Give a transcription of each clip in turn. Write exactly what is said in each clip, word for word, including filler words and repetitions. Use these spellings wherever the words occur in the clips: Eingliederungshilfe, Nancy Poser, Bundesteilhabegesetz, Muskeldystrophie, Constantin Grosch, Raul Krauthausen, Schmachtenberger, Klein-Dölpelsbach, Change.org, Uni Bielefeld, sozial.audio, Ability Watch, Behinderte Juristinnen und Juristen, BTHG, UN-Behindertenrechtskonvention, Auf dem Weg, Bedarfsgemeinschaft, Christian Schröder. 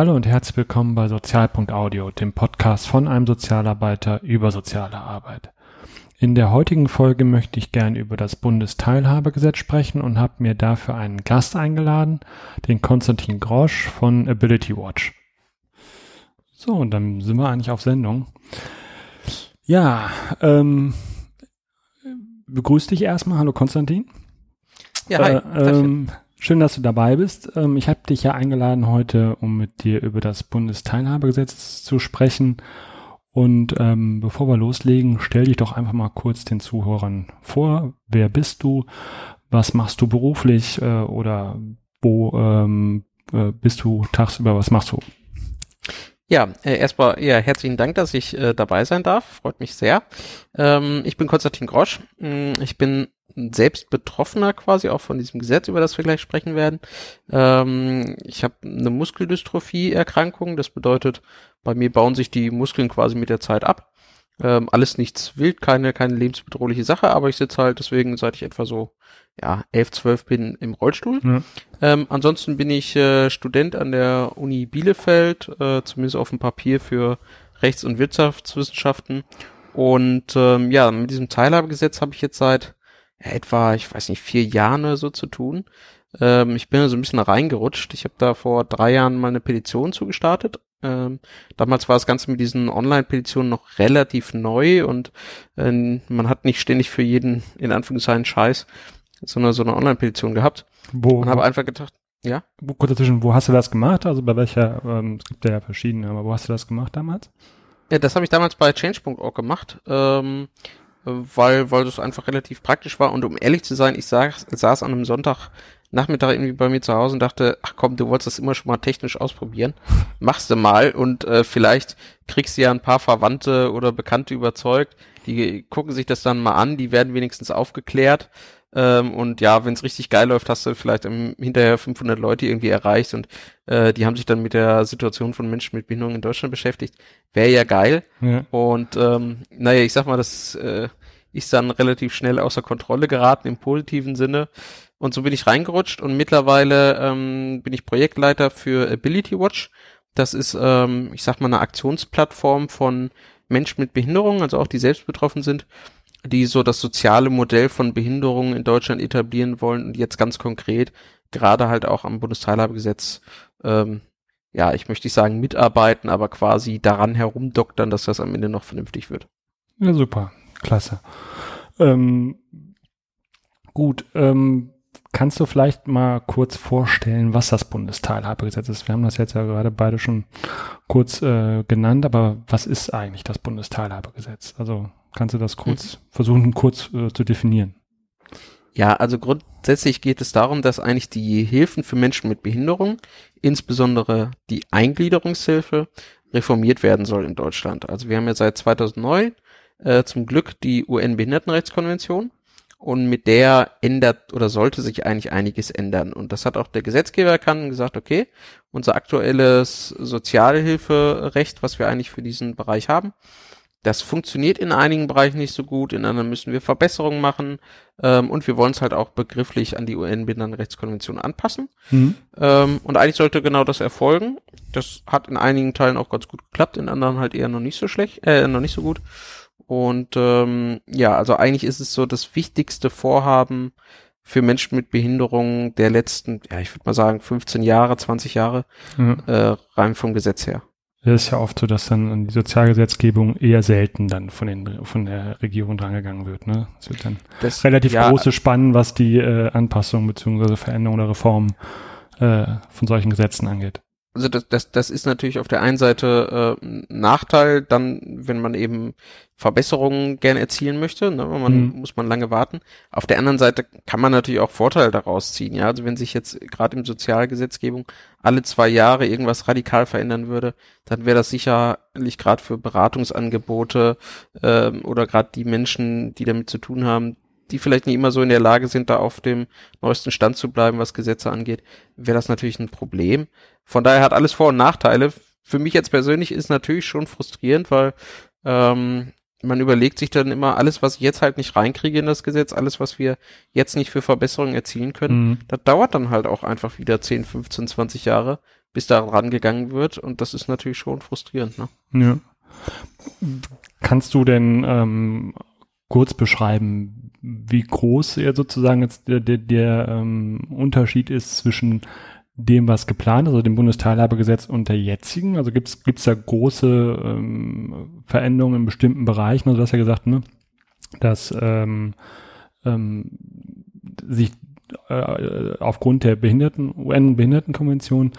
Hallo und herzlich willkommen bei sozial punkt audio, dem Podcast von einem Sozialarbeiter über soziale Arbeit. In der heutigen Folge möchte ich gern über das Bundesteilhabegesetz sprechen und habe mir dafür einen Gast eingeladen, den Constantin Grosch von Ability Watch. So, und dann sind wir eigentlich auf Sendung. Ja, ähm, begrüß dich erstmal. Hallo Konstantin. Ja, hi. Äh, ähm, schön, dass du dabei bist. Ähm, ich habe dich ja eingeladen heute, um mit dir über das Bundesteilhabegesetz zu sprechen. Und ähm, bevor wir loslegen, stell dich doch einfach mal kurz den Zuhörern vor. Wer bist du? Was machst du beruflich? Äh, oder wo ähm, äh, bist du tagsüber? Was machst du? Ja, äh, erstmal ja, herzlichen Dank, dass ich äh, dabei sein darf. Freut mich sehr. Ähm, ich bin Konstantin Grosch. Ich bin selbst Betroffener quasi auch von diesem Gesetz, über das wir gleich sprechen werden. Ähm, ich habe eine Muskeldystrophie-Erkrankung. Das bedeutet, bei mir bauen sich die Muskeln quasi mit der Zeit ab. Ähm, alles nichts wild, keine keine lebensbedrohliche Sache, aber ich sitze halt deswegen, seit ich etwa so ja elf, zwölf bin, im Rollstuhl. Ja. Ähm, ansonsten bin ich äh, Student an der Uni Bielefeld, äh, zumindest auf dem Papier für Rechts- und Wirtschaftswissenschaften. Und ähm, ja, mit diesem Teilhabegesetz habe ich jetzt seit etwa, ich weiß nicht, vier Jahren oder so zu tun. Ähm, ich bin so also ein bisschen reingerutscht. Ich habe da vor drei Jahren mal eine Petition zugestartet. Ähm, damals war das Ganze mit diesen Online-Petitionen noch relativ neu und äh, man hat nicht ständig für jeden, in Anführungszeichen, Scheiß so eine, so eine Online-Petition gehabt. Wo? Und habe einfach gedacht, ja? Wo, kurz dazwischen, wo hast du das gemacht? Also bei welcher, ähm, es gibt ja verschiedene, aber wo hast du das gemacht damals? Ja, das habe ich damals bei Change punkt org gemacht, ähm, weil, weil das einfach relativ praktisch war und um ehrlich zu sein, ich saß, saß an einem Sonntag Nachmittag irgendwie bei mir zu Hause und dachte, ach komm, du wolltest das immer schon mal technisch ausprobieren, mach's du mal und äh, vielleicht kriegst du ja ein paar Verwandte oder Bekannte überzeugt, die gucken sich das dann mal an, die werden wenigstens aufgeklärt ähm, und ja, wenn's richtig geil läuft, hast du vielleicht im, hinterher fünfhundert Leute irgendwie erreicht und äh, die haben sich dann mit der Situation von Menschen mit Behinderung in Deutschland beschäftigt, wäre ja geil ja. Und ähm, naja, ich sag mal, das äh, ist dann relativ schnell außer Kontrolle geraten im positiven Sinne. Und so bin ich reingerutscht und mittlerweile ähm, bin ich Projektleiter für Ability Watch. Das ist, ähm, ich sag mal, eine Aktionsplattform von Menschen mit Behinderungen, also auch die selbst betroffen sind, die so das soziale Modell von Behinderungen in Deutschland etablieren wollen und jetzt ganz konkret gerade halt auch am Bundesteilhabegesetz, ähm, ja, ich möchte nicht sagen mitarbeiten, aber quasi daran herumdoktern, dass das am Ende noch vernünftig wird. Ja, super, klasse. Ähm, gut, ähm, Kannst du vielleicht mal kurz vorstellen, was das Bundesteilhabegesetz ist? Wir haben das jetzt ja gerade beide schon kurz äh, genannt, aber was ist eigentlich das Bundesteilhabegesetz? Also kannst du das kurz mhm. versuchen, kurz äh, zu definieren? Ja, also grundsätzlich geht es darum, dass eigentlich die Hilfen für Menschen mit Behinderung, insbesondere die Eingliederungshilfe, reformiert werden soll in Deutschland. Also wir haben ja seit zweitausendneun äh, zum Glück die U N-Behindertenrechtskonvention. Und mit der ändert oder sollte sich eigentlich einiges ändern. Und das hat auch der Gesetzgeber erkannt und gesagt, okay, unser aktuelles Sozialhilferecht, was wir eigentlich für diesen Bereich haben, das funktioniert in einigen Bereichen nicht so gut, in anderen müssen wir Verbesserungen machen ähm, und wir wollen es halt auch begrifflich an die U N-Behindertenrechtskonvention anpassen. Mhm. Ähm, und eigentlich sollte genau das erfolgen. Das hat in einigen Teilen auch ganz gut geklappt, in anderen halt eher noch nicht so schlecht, äh, noch nicht so gut. Und ähm, ja, also eigentlich ist es so das wichtigste Vorhaben für Menschen mit Behinderungen der letzten, ja, ich würde mal sagen, fünfzehn Jahre, zwanzig Jahre, mhm. äh, rein vom Gesetz her. Es ist ja oft so, dass dann die Sozialgesetzgebung eher selten dann von den von der Regierung drangegangen wird. Ne? Es wird dann das, relativ ja, große Spannen, was die äh, Anpassung bzw. Veränderung oder Reform äh, von solchen Gesetzen angeht. Also das, das, das ist natürlich auf der einen Seite äh, ein Nachteil, dann, wenn man eben Verbesserungen gerne erzielen möchte, ne, man, mhm. muss man lange warten. Auf der anderen Seite kann man natürlich auch Vorteile daraus ziehen, ja. Also wenn sich jetzt gerade im Sozialgesetzgebung alle zwei Jahre irgendwas radikal verändern würde, dann wäre das sicherlich gerade für Beratungsangebote äh, oder gerade die Menschen, die damit zu tun haben, die vielleicht nicht immer so in der Lage sind, da auf dem neuesten Stand zu bleiben, was Gesetze angeht, wäre das natürlich ein Problem. Von daher hat alles Vor- und Nachteile. Für mich jetzt persönlich ist natürlich schon frustrierend, weil ähm, man überlegt sich dann immer, alles, was ich jetzt halt nicht reinkriege in das Gesetz, alles, was wir jetzt nicht für Verbesserungen erzielen können, mhm. das dauert dann halt auch einfach wieder zehn, fünfzehn, zwanzig Jahre, bis da rangegangen wird. Und das ist natürlich schon frustrierend. Ne? Ja. Kannst du denn ähm, kurz beschreiben, wie groß ja sozusagen jetzt der, der, der ähm, Unterschied ist zwischen dem, was geplant ist, also dem Bundesteilhabegesetz und der jetzigen? Also gibt es da große ähm, Veränderungen in bestimmten Bereichen? Also du hast ja gesagt, ne, dass ähm, ähm, sich äh, aufgrund der Behinderten, U N-Behindertenkonvention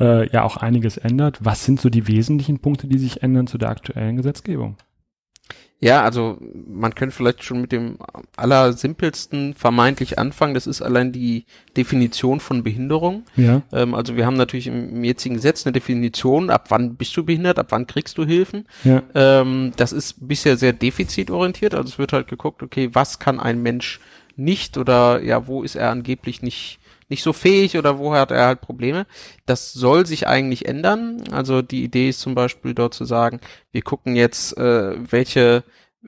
äh, ja auch einiges ändert. Was sind so die wesentlichen Punkte, die sich ändern zu der aktuellen Gesetzgebung? Ja, also man könnte vielleicht schon mit dem allersimpelsten vermeintlich anfangen. Das ist allein die Definition von Behinderung. Ja. Ähm, also wir haben natürlich im jetzigen Gesetz eine Definition, ab wann bist du behindert, ab wann kriegst du Hilfen. Ja. Ähm, das ist bisher sehr defizitorientiert. Also es wird halt geguckt, okay, was kann ein Mensch nicht oder ja, wo ist er angeblich nicht nicht so fähig oder wo hat er halt Probleme. Das soll sich eigentlich ändern. Also die Idee ist zum Beispiel dort zu sagen, wir gucken jetzt, äh, welche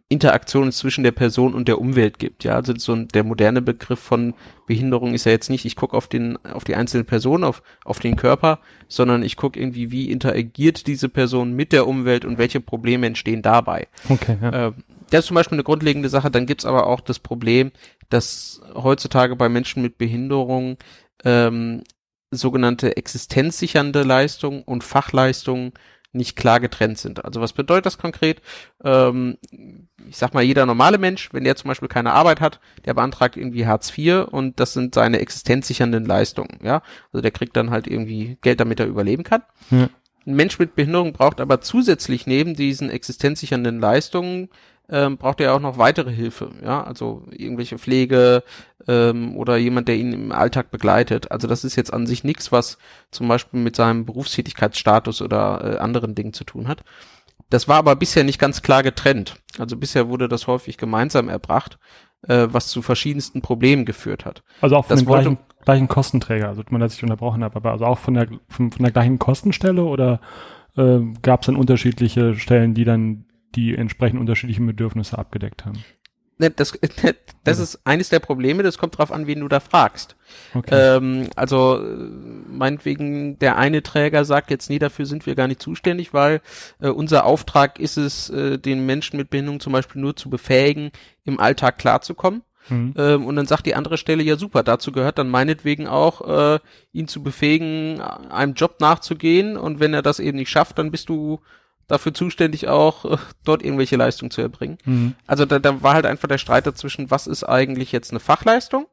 Interaktion es zwischen der Person und der Umwelt gibt. Ja, also so ein, der moderne Begriff von Behinderung ist ja jetzt nicht, ich gucke auf den, auf die einzelne Person, auf, auf den Körper, sondern ich gucke irgendwie, wie interagiert diese Person mit der Umwelt und welche Probleme entstehen dabei. Okay. Ja. Äh, das ist zum Beispiel eine grundlegende Sache. Dann gibt's aber auch das Problem, dass heutzutage bei Menschen mit Behinderung ähm, sogenannte existenzsichernde Leistungen und Fachleistungen nicht klar getrennt sind. Also was bedeutet das konkret? Ähm, ich sag mal, jeder normale Mensch, wenn der zum Beispiel keine Arbeit hat, der beantragt irgendwie Hartz vier und das sind seine existenzsichernden Leistungen. Ja, also der kriegt dann halt irgendwie Geld, damit er überleben kann. Ja. Ein Mensch mit Behinderung braucht aber zusätzlich neben diesen existenzsichernden Leistungen Ähm, braucht er auch noch weitere Hilfe, ja, also irgendwelche Pflege ähm, oder jemand, der ihn im Alltag begleitet. Also das ist jetzt an sich nichts, was zum Beispiel mit seinem Berufstätigkeitsstatus oder äh, anderen Dingen zu tun hat. Das war aber bisher nicht ganz klar getrennt. Also bisher wurde das häufig gemeinsam erbracht, äh, was zu verschiedensten Problemen geführt hat. Also auch von dem gleichen, gleichen Kostenträger, also man, dass ich unterbrochen habe, aber also auch von der, von, von der gleichen Kostenstelle oder äh, gab es dann unterschiedliche Stellen, die dann die entsprechend unterschiedlichen Bedürfnisse abgedeckt haben? Das, das ist eines der Probleme, das kommt drauf an, wen du da fragst. Okay. Ähm, also meinetwegen der eine Träger sagt jetzt, nee, dafür sind wir gar nicht zuständig, weil äh, unser Auftrag ist es, äh, den Menschen mit Behinderung zum Beispiel nur zu befähigen, im Alltag klarzukommen. Mhm. Ähm, und dann sagt die andere Stelle, ja super, dazu gehört dann meinetwegen auch, äh, ihn zu befähigen, einem Job nachzugehen, und wenn er das eben nicht schafft, dann bist du dafür zuständig, auch dort irgendwelche Leistungen zu erbringen. Mhm. Also da, da war halt einfach der Streit dazwischen, was ist eigentlich jetzt eine Fachleistung?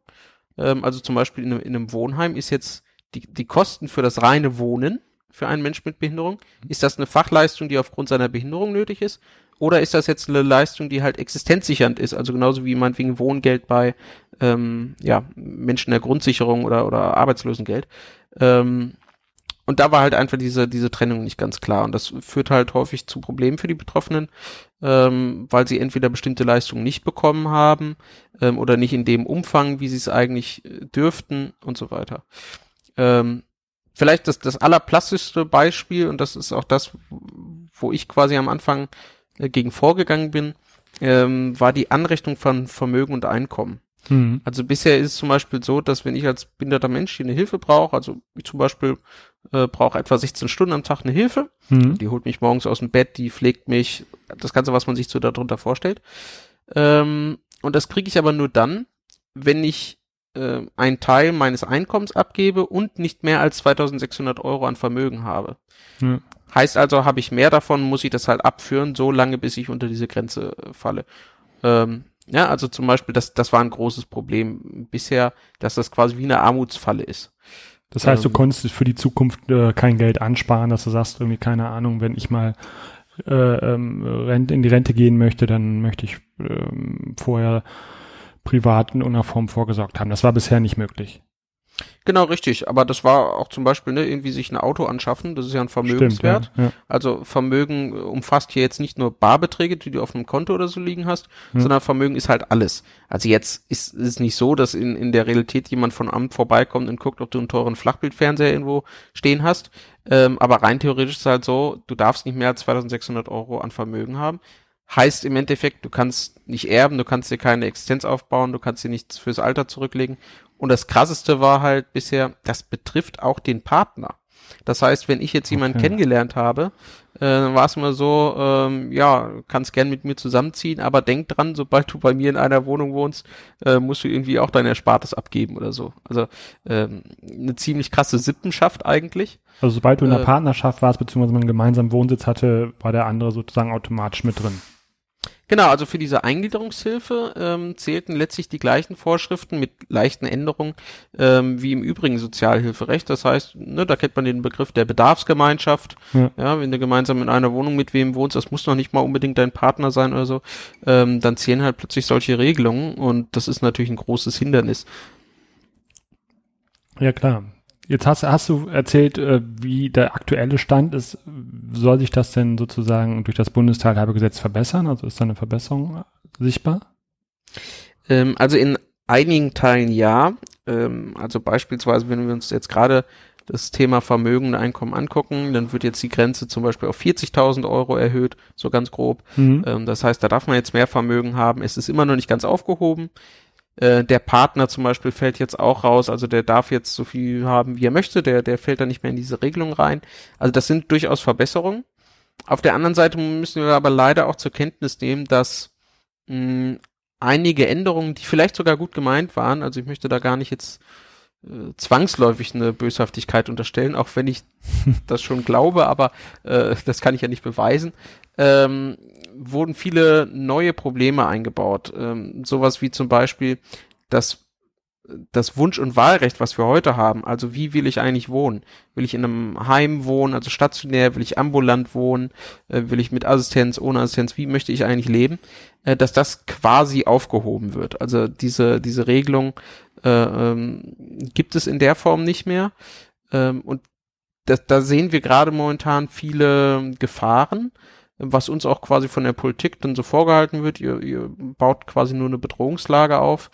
Ähm, also zum Beispiel in, in einem Wohnheim ist jetzt die, die Kosten für das reine Wohnen für einen Menschen mit Behinderung, ist das eine Fachleistung, die aufgrund seiner Behinderung nötig ist? Oder ist das jetzt eine Leistung, die halt existenzsichernd ist? Also genauso wie man wegen Wohngeld bei ähm, ja, Menschen der Grundsicherung oder, oder Arbeitslosengeld. Ähm, Und da war halt einfach diese diese Trennung nicht ganz klar. Und das führt halt häufig zu Problemen für die Betroffenen, ähm, weil sie entweder bestimmte Leistungen nicht bekommen haben ähm, oder nicht in dem Umfang, wie sie es eigentlich dürften und so weiter. Ähm, vielleicht das, das allerplastischste Beispiel, und das ist auch das, wo ich quasi am Anfang äh, gegen vorgegangen bin, ähm, war die Anrechnung von Vermögen und Einkommen. Mhm. Also bisher ist es zum Beispiel so, dass wenn ich als behinderter Mensch hier eine Hilfe brauche, also ich zum Beispiel äh, brauche etwa sechzehn Stunden am Tag eine Hilfe, mhm. die holt mich morgens aus dem Bett, die pflegt mich, das Ganze, was man sich so darunter vorstellt. Ähm, und das kriege ich aber nur dann, wenn ich äh, einen Teil meines Einkommens abgebe und nicht mehr als zweitausendsechshundert Euro an Vermögen habe. Mhm. Heißt also, habe ich mehr davon, muss ich das halt abführen, so lange, bis ich unter diese Grenze äh, falle. Ähm, Ja, also zum Beispiel, das, das war ein großes Problem bisher, dass das quasi wie eine Armutsfalle ist. Das heißt, du ähm, konntest für die Zukunft äh, kein Geld ansparen, dass du sagst, irgendwie, keine Ahnung, wenn ich mal äh, ähm, in die Rente gehen möchte, dann möchte ich äh, vorher privat in irgendeiner Form vorgesorgt haben. Das war bisher nicht möglich. Genau, richtig. Aber das war auch zum Beispiel, ne, irgendwie sich ein Auto anschaffen. Das ist ja ein Vermögenswert. Stimmt, ja, ja. Also Vermögen umfasst hier jetzt nicht nur Barbeträge, die du auf einem Konto oder so liegen hast, hm. sondern Vermögen ist halt alles. Also jetzt ist es nicht so, dass in, in der Realität jemand von Amt vorbeikommt und guckt, ob du einen teuren Flachbildfernseher irgendwo stehen hast. Ähm, aber rein theoretisch ist es halt so, du darfst nicht mehr als zweitausendsechshundert Euro an Vermögen haben. Heißt im Endeffekt, du kannst nicht erben, du kannst dir keine Existenz aufbauen, du kannst dir nichts fürs Alter zurücklegen. Und das Krasseste war halt bisher, das betrifft auch den Partner. Das heißt, wenn ich jetzt jemanden okay. kennengelernt habe, äh, dann war es mal so, ähm, ja, kannst gern mit mir zusammenziehen, aber denk dran, sobald du bei mir in einer Wohnung wohnst, äh, musst du irgendwie auch dein Erspartes abgeben oder so. Also ähm, eine ziemlich krasse Sippenschaft eigentlich. Also sobald du in einer äh, Partnerschaft warst, beziehungsweise man einen gemeinsamen Wohnsitz hatte, war der andere sozusagen automatisch mit drin. Genau, also für diese Eingliederungshilfe ähm, zählten letztlich die gleichen Vorschriften mit leichten Änderungen ähm, wie im übrigen Sozialhilferecht. Das heißt, ne, da kennt man den Begriff der Bedarfsgemeinschaft. Ja. Ja, wenn du gemeinsam in einer Wohnung mit wem wohnst, das muss noch nicht mal unbedingt dein Partner sein oder so, ähm, dann zählen halt plötzlich solche Regelungen und das ist natürlich ein großes Hindernis. Ja, klar. Jetzt hast, hast du erzählt, äh, wie der aktuelle Stand ist. Soll sich das denn sozusagen durch das Bundesteilhabegesetz verbessern? Also ist da eine Verbesserung sichtbar? Ähm, also in einigen Teilen ja. Ähm, also beispielsweise, wenn wir uns jetzt gerade das Thema Vermögen und Einkommen angucken, dann wird jetzt die Grenze zum Beispiel auf vierzigtausend Euro erhöht, so ganz grob. Mhm. Ähm, das heißt, da darf man jetzt mehr Vermögen haben. Es ist immer noch nicht ganz aufgehoben. Der Partner zum Beispiel fällt jetzt auch raus, also der darf jetzt so viel haben, wie er möchte, der der fällt dann nicht mehr in diese Regelung rein. Also das sind durchaus Verbesserungen. Auf der anderen Seite müssen wir aber leider auch zur Kenntnis nehmen, dass mh, einige Änderungen, die vielleicht sogar gut gemeint waren, also ich möchte da gar nicht jetzt äh, zwangsläufig eine Böshaftigkeit unterstellen, auch wenn ich das schon glaube, aber äh, das kann ich ja nicht beweisen, ähm, wurden viele neue Probleme eingebaut. Ähm, sowas wie zum Beispiel das, das Wunsch- und Wahlrecht, was wir heute haben. Also wie will ich eigentlich wohnen? Will ich in einem Heim wohnen, also stationär? Will ich ambulant wohnen? Äh, will ich mit Assistenz, ohne Assistenz? Wie möchte ich eigentlich leben? Äh, dass das quasi aufgehoben wird. Also diese, diese Regelung äh, ähm, gibt es in der Form nicht mehr. Ähm, und das, da sehen wir gerade momentan viele Gefahren, was uns auch quasi von der Politik dann so vorgehalten wird, ihr, ihr baut quasi nur eine Bedrohungslage auf.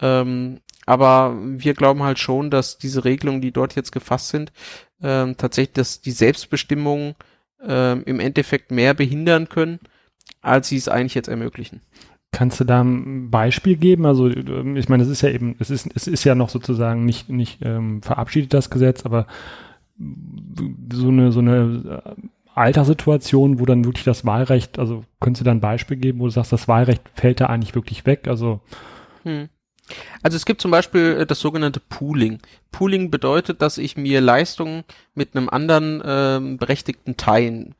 Ähm, aber wir glauben halt schon, dass diese Regelungen, die dort jetzt gefasst sind, ähm, tatsächlich, dass die Selbstbestimmung ähm, im Endeffekt mehr behindern können, als sie es eigentlich jetzt ermöglichen. Kannst du da ein Beispiel geben? Also ich meine, es ist ja eben, es ist, es ist ja noch sozusagen nicht, nicht ähm, verabschiedet, das Gesetz, aber so eine, so eine Alterssituation, wo dann wirklich das Wahlrecht, also könntest du da ein Beispiel geben, wo du sagst, das Wahlrecht fällt da eigentlich wirklich weg? Also hm. also es gibt zum Beispiel das sogenannte Pooling. Pooling bedeutet, dass ich mir Leistungen mit einem anderen ähm, Berechtigten teilen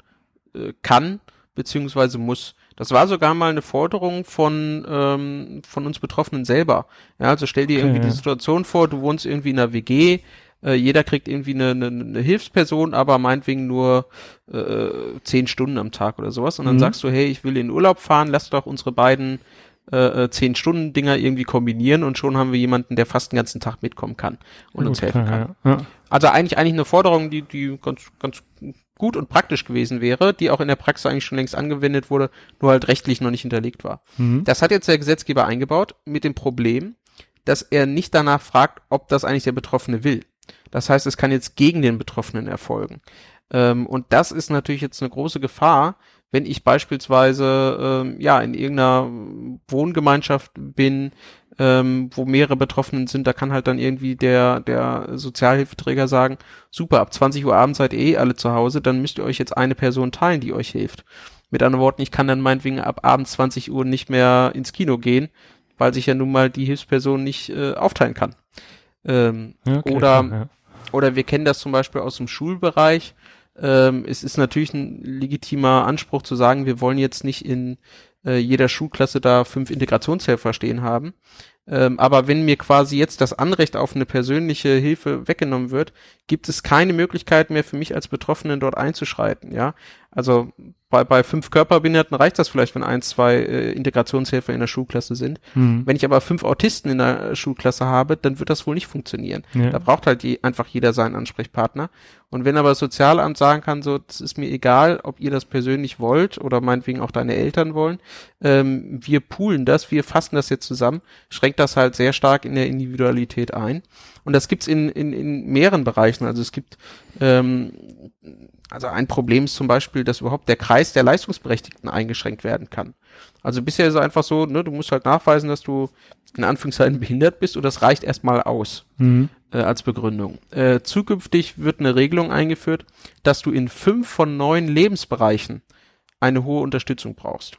äh, kann beziehungsweise muss. Das war sogar mal eine Forderung von ähm, von uns Betroffenen selber. Ja, also stell dir okay, irgendwie ja. die Situation vor, du wohnst irgendwie in einer W G, jeder kriegt irgendwie eine, eine, eine Hilfsperson, aber meinetwegen nur äh, zehn Stunden am Tag oder sowas. Und dann mhm. sagst du, hey, ich will in den Urlaub fahren, lass doch unsere beiden äh, zehn Stunden Dinger irgendwie kombinieren und schon haben wir jemanden, der fast den ganzen Tag mitkommen kann und gut, uns helfen kann. Ja, ja. Also eigentlich eigentlich eine Forderung, die die ganz ganz gut und praktisch gewesen wäre, die auch in der Praxis eigentlich schon längst angewendet wurde, nur halt rechtlich noch nicht hinterlegt war. Mhm. Das hat jetzt der Gesetzgeber eingebaut mit dem Problem, dass er nicht danach fragt, ob das eigentlich der Betroffene will. Das heißt, es kann jetzt gegen den Betroffenen erfolgen. Ähm, und das ist natürlich jetzt eine große Gefahr, wenn ich beispielsweise ähm, ja in irgendeiner Wohngemeinschaft bin, ähm, wo mehrere Betroffene sind, da kann halt dann irgendwie der, der Sozialhilfeträger sagen, super, ab zwanzig Uhr abends seid ihr eh alle zu Hause, dann müsst ihr euch jetzt eine Person teilen, die euch hilft. Mit anderen Worten, ich kann dann meinetwegen ab abends zwanzig Uhr nicht mehr ins Kino gehen, weil sich ja nun mal die Hilfsperson nicht äh, aufteilen kann. Ähm, okay, oder, okay, ja. oder wir kennen das zum Beispiel aus dem Schulbereich. Ähm, es ist natürlich ein legitimer Anspruch zu sagen, wir wollen jetzt nicht in äh, jeder Schulklasse da fünf Integrationshelfer stehen haben. Ähm, aber wenn mir quasi jetzt das Anrecht auf eine persönliche Hilfe weggenommen wird, gibt es keine Möglichkeit mehr für mich als Betroffenen dort einzuschreiten. Ja, also bei, bei fünf Körperbehinderten reicht das vielleicht, wenn eins, zwei äh, Integrationshelfer in der Schulklasse sind. Mhm. Wenn ich aber fünf Autisten in der Schulklasse habe, dann wird das wohl nicht funktionieren. Ja. Da braucht halt je, einfach jeder seinen Ansprechpartner. Und wenn aber das Sozialamt sagen kann, so, das ist mir egal, ob ihr das persönlich wollt oder meinetwegen auch deine Eltern wollen, ähm, wir poolen das, wir fassen das jetzt zusammen, schränkt das halt sehr stark in der Individualität ein. Und das gibt's in, in, in mehreren Bereichen. Also es gibt ähm, Also ein Problem ist zum Beispiel, dass überhaupt der Kreis der Leistungsberechtigten eingeschränkt werden kann. Also bisher ist es einfach so, ne, du musst halt nachweisen, dass du in Anführungszeichen behindert bist und das reicht erstmal aus mhm. äh, als Begründung. Äh, zukünftig wird eine Regelung eingeführt, dass du in fünf von neun Lebensbereichen eine hohe Unterstützung brauchst.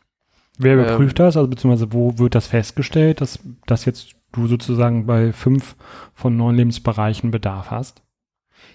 Wer überprüft ähm, das? Also beziehungsweise wo wird das festgestellt, dass, dass jetzt du sozusagen bei fünf von neun Lebensbereichen Bedarf hast?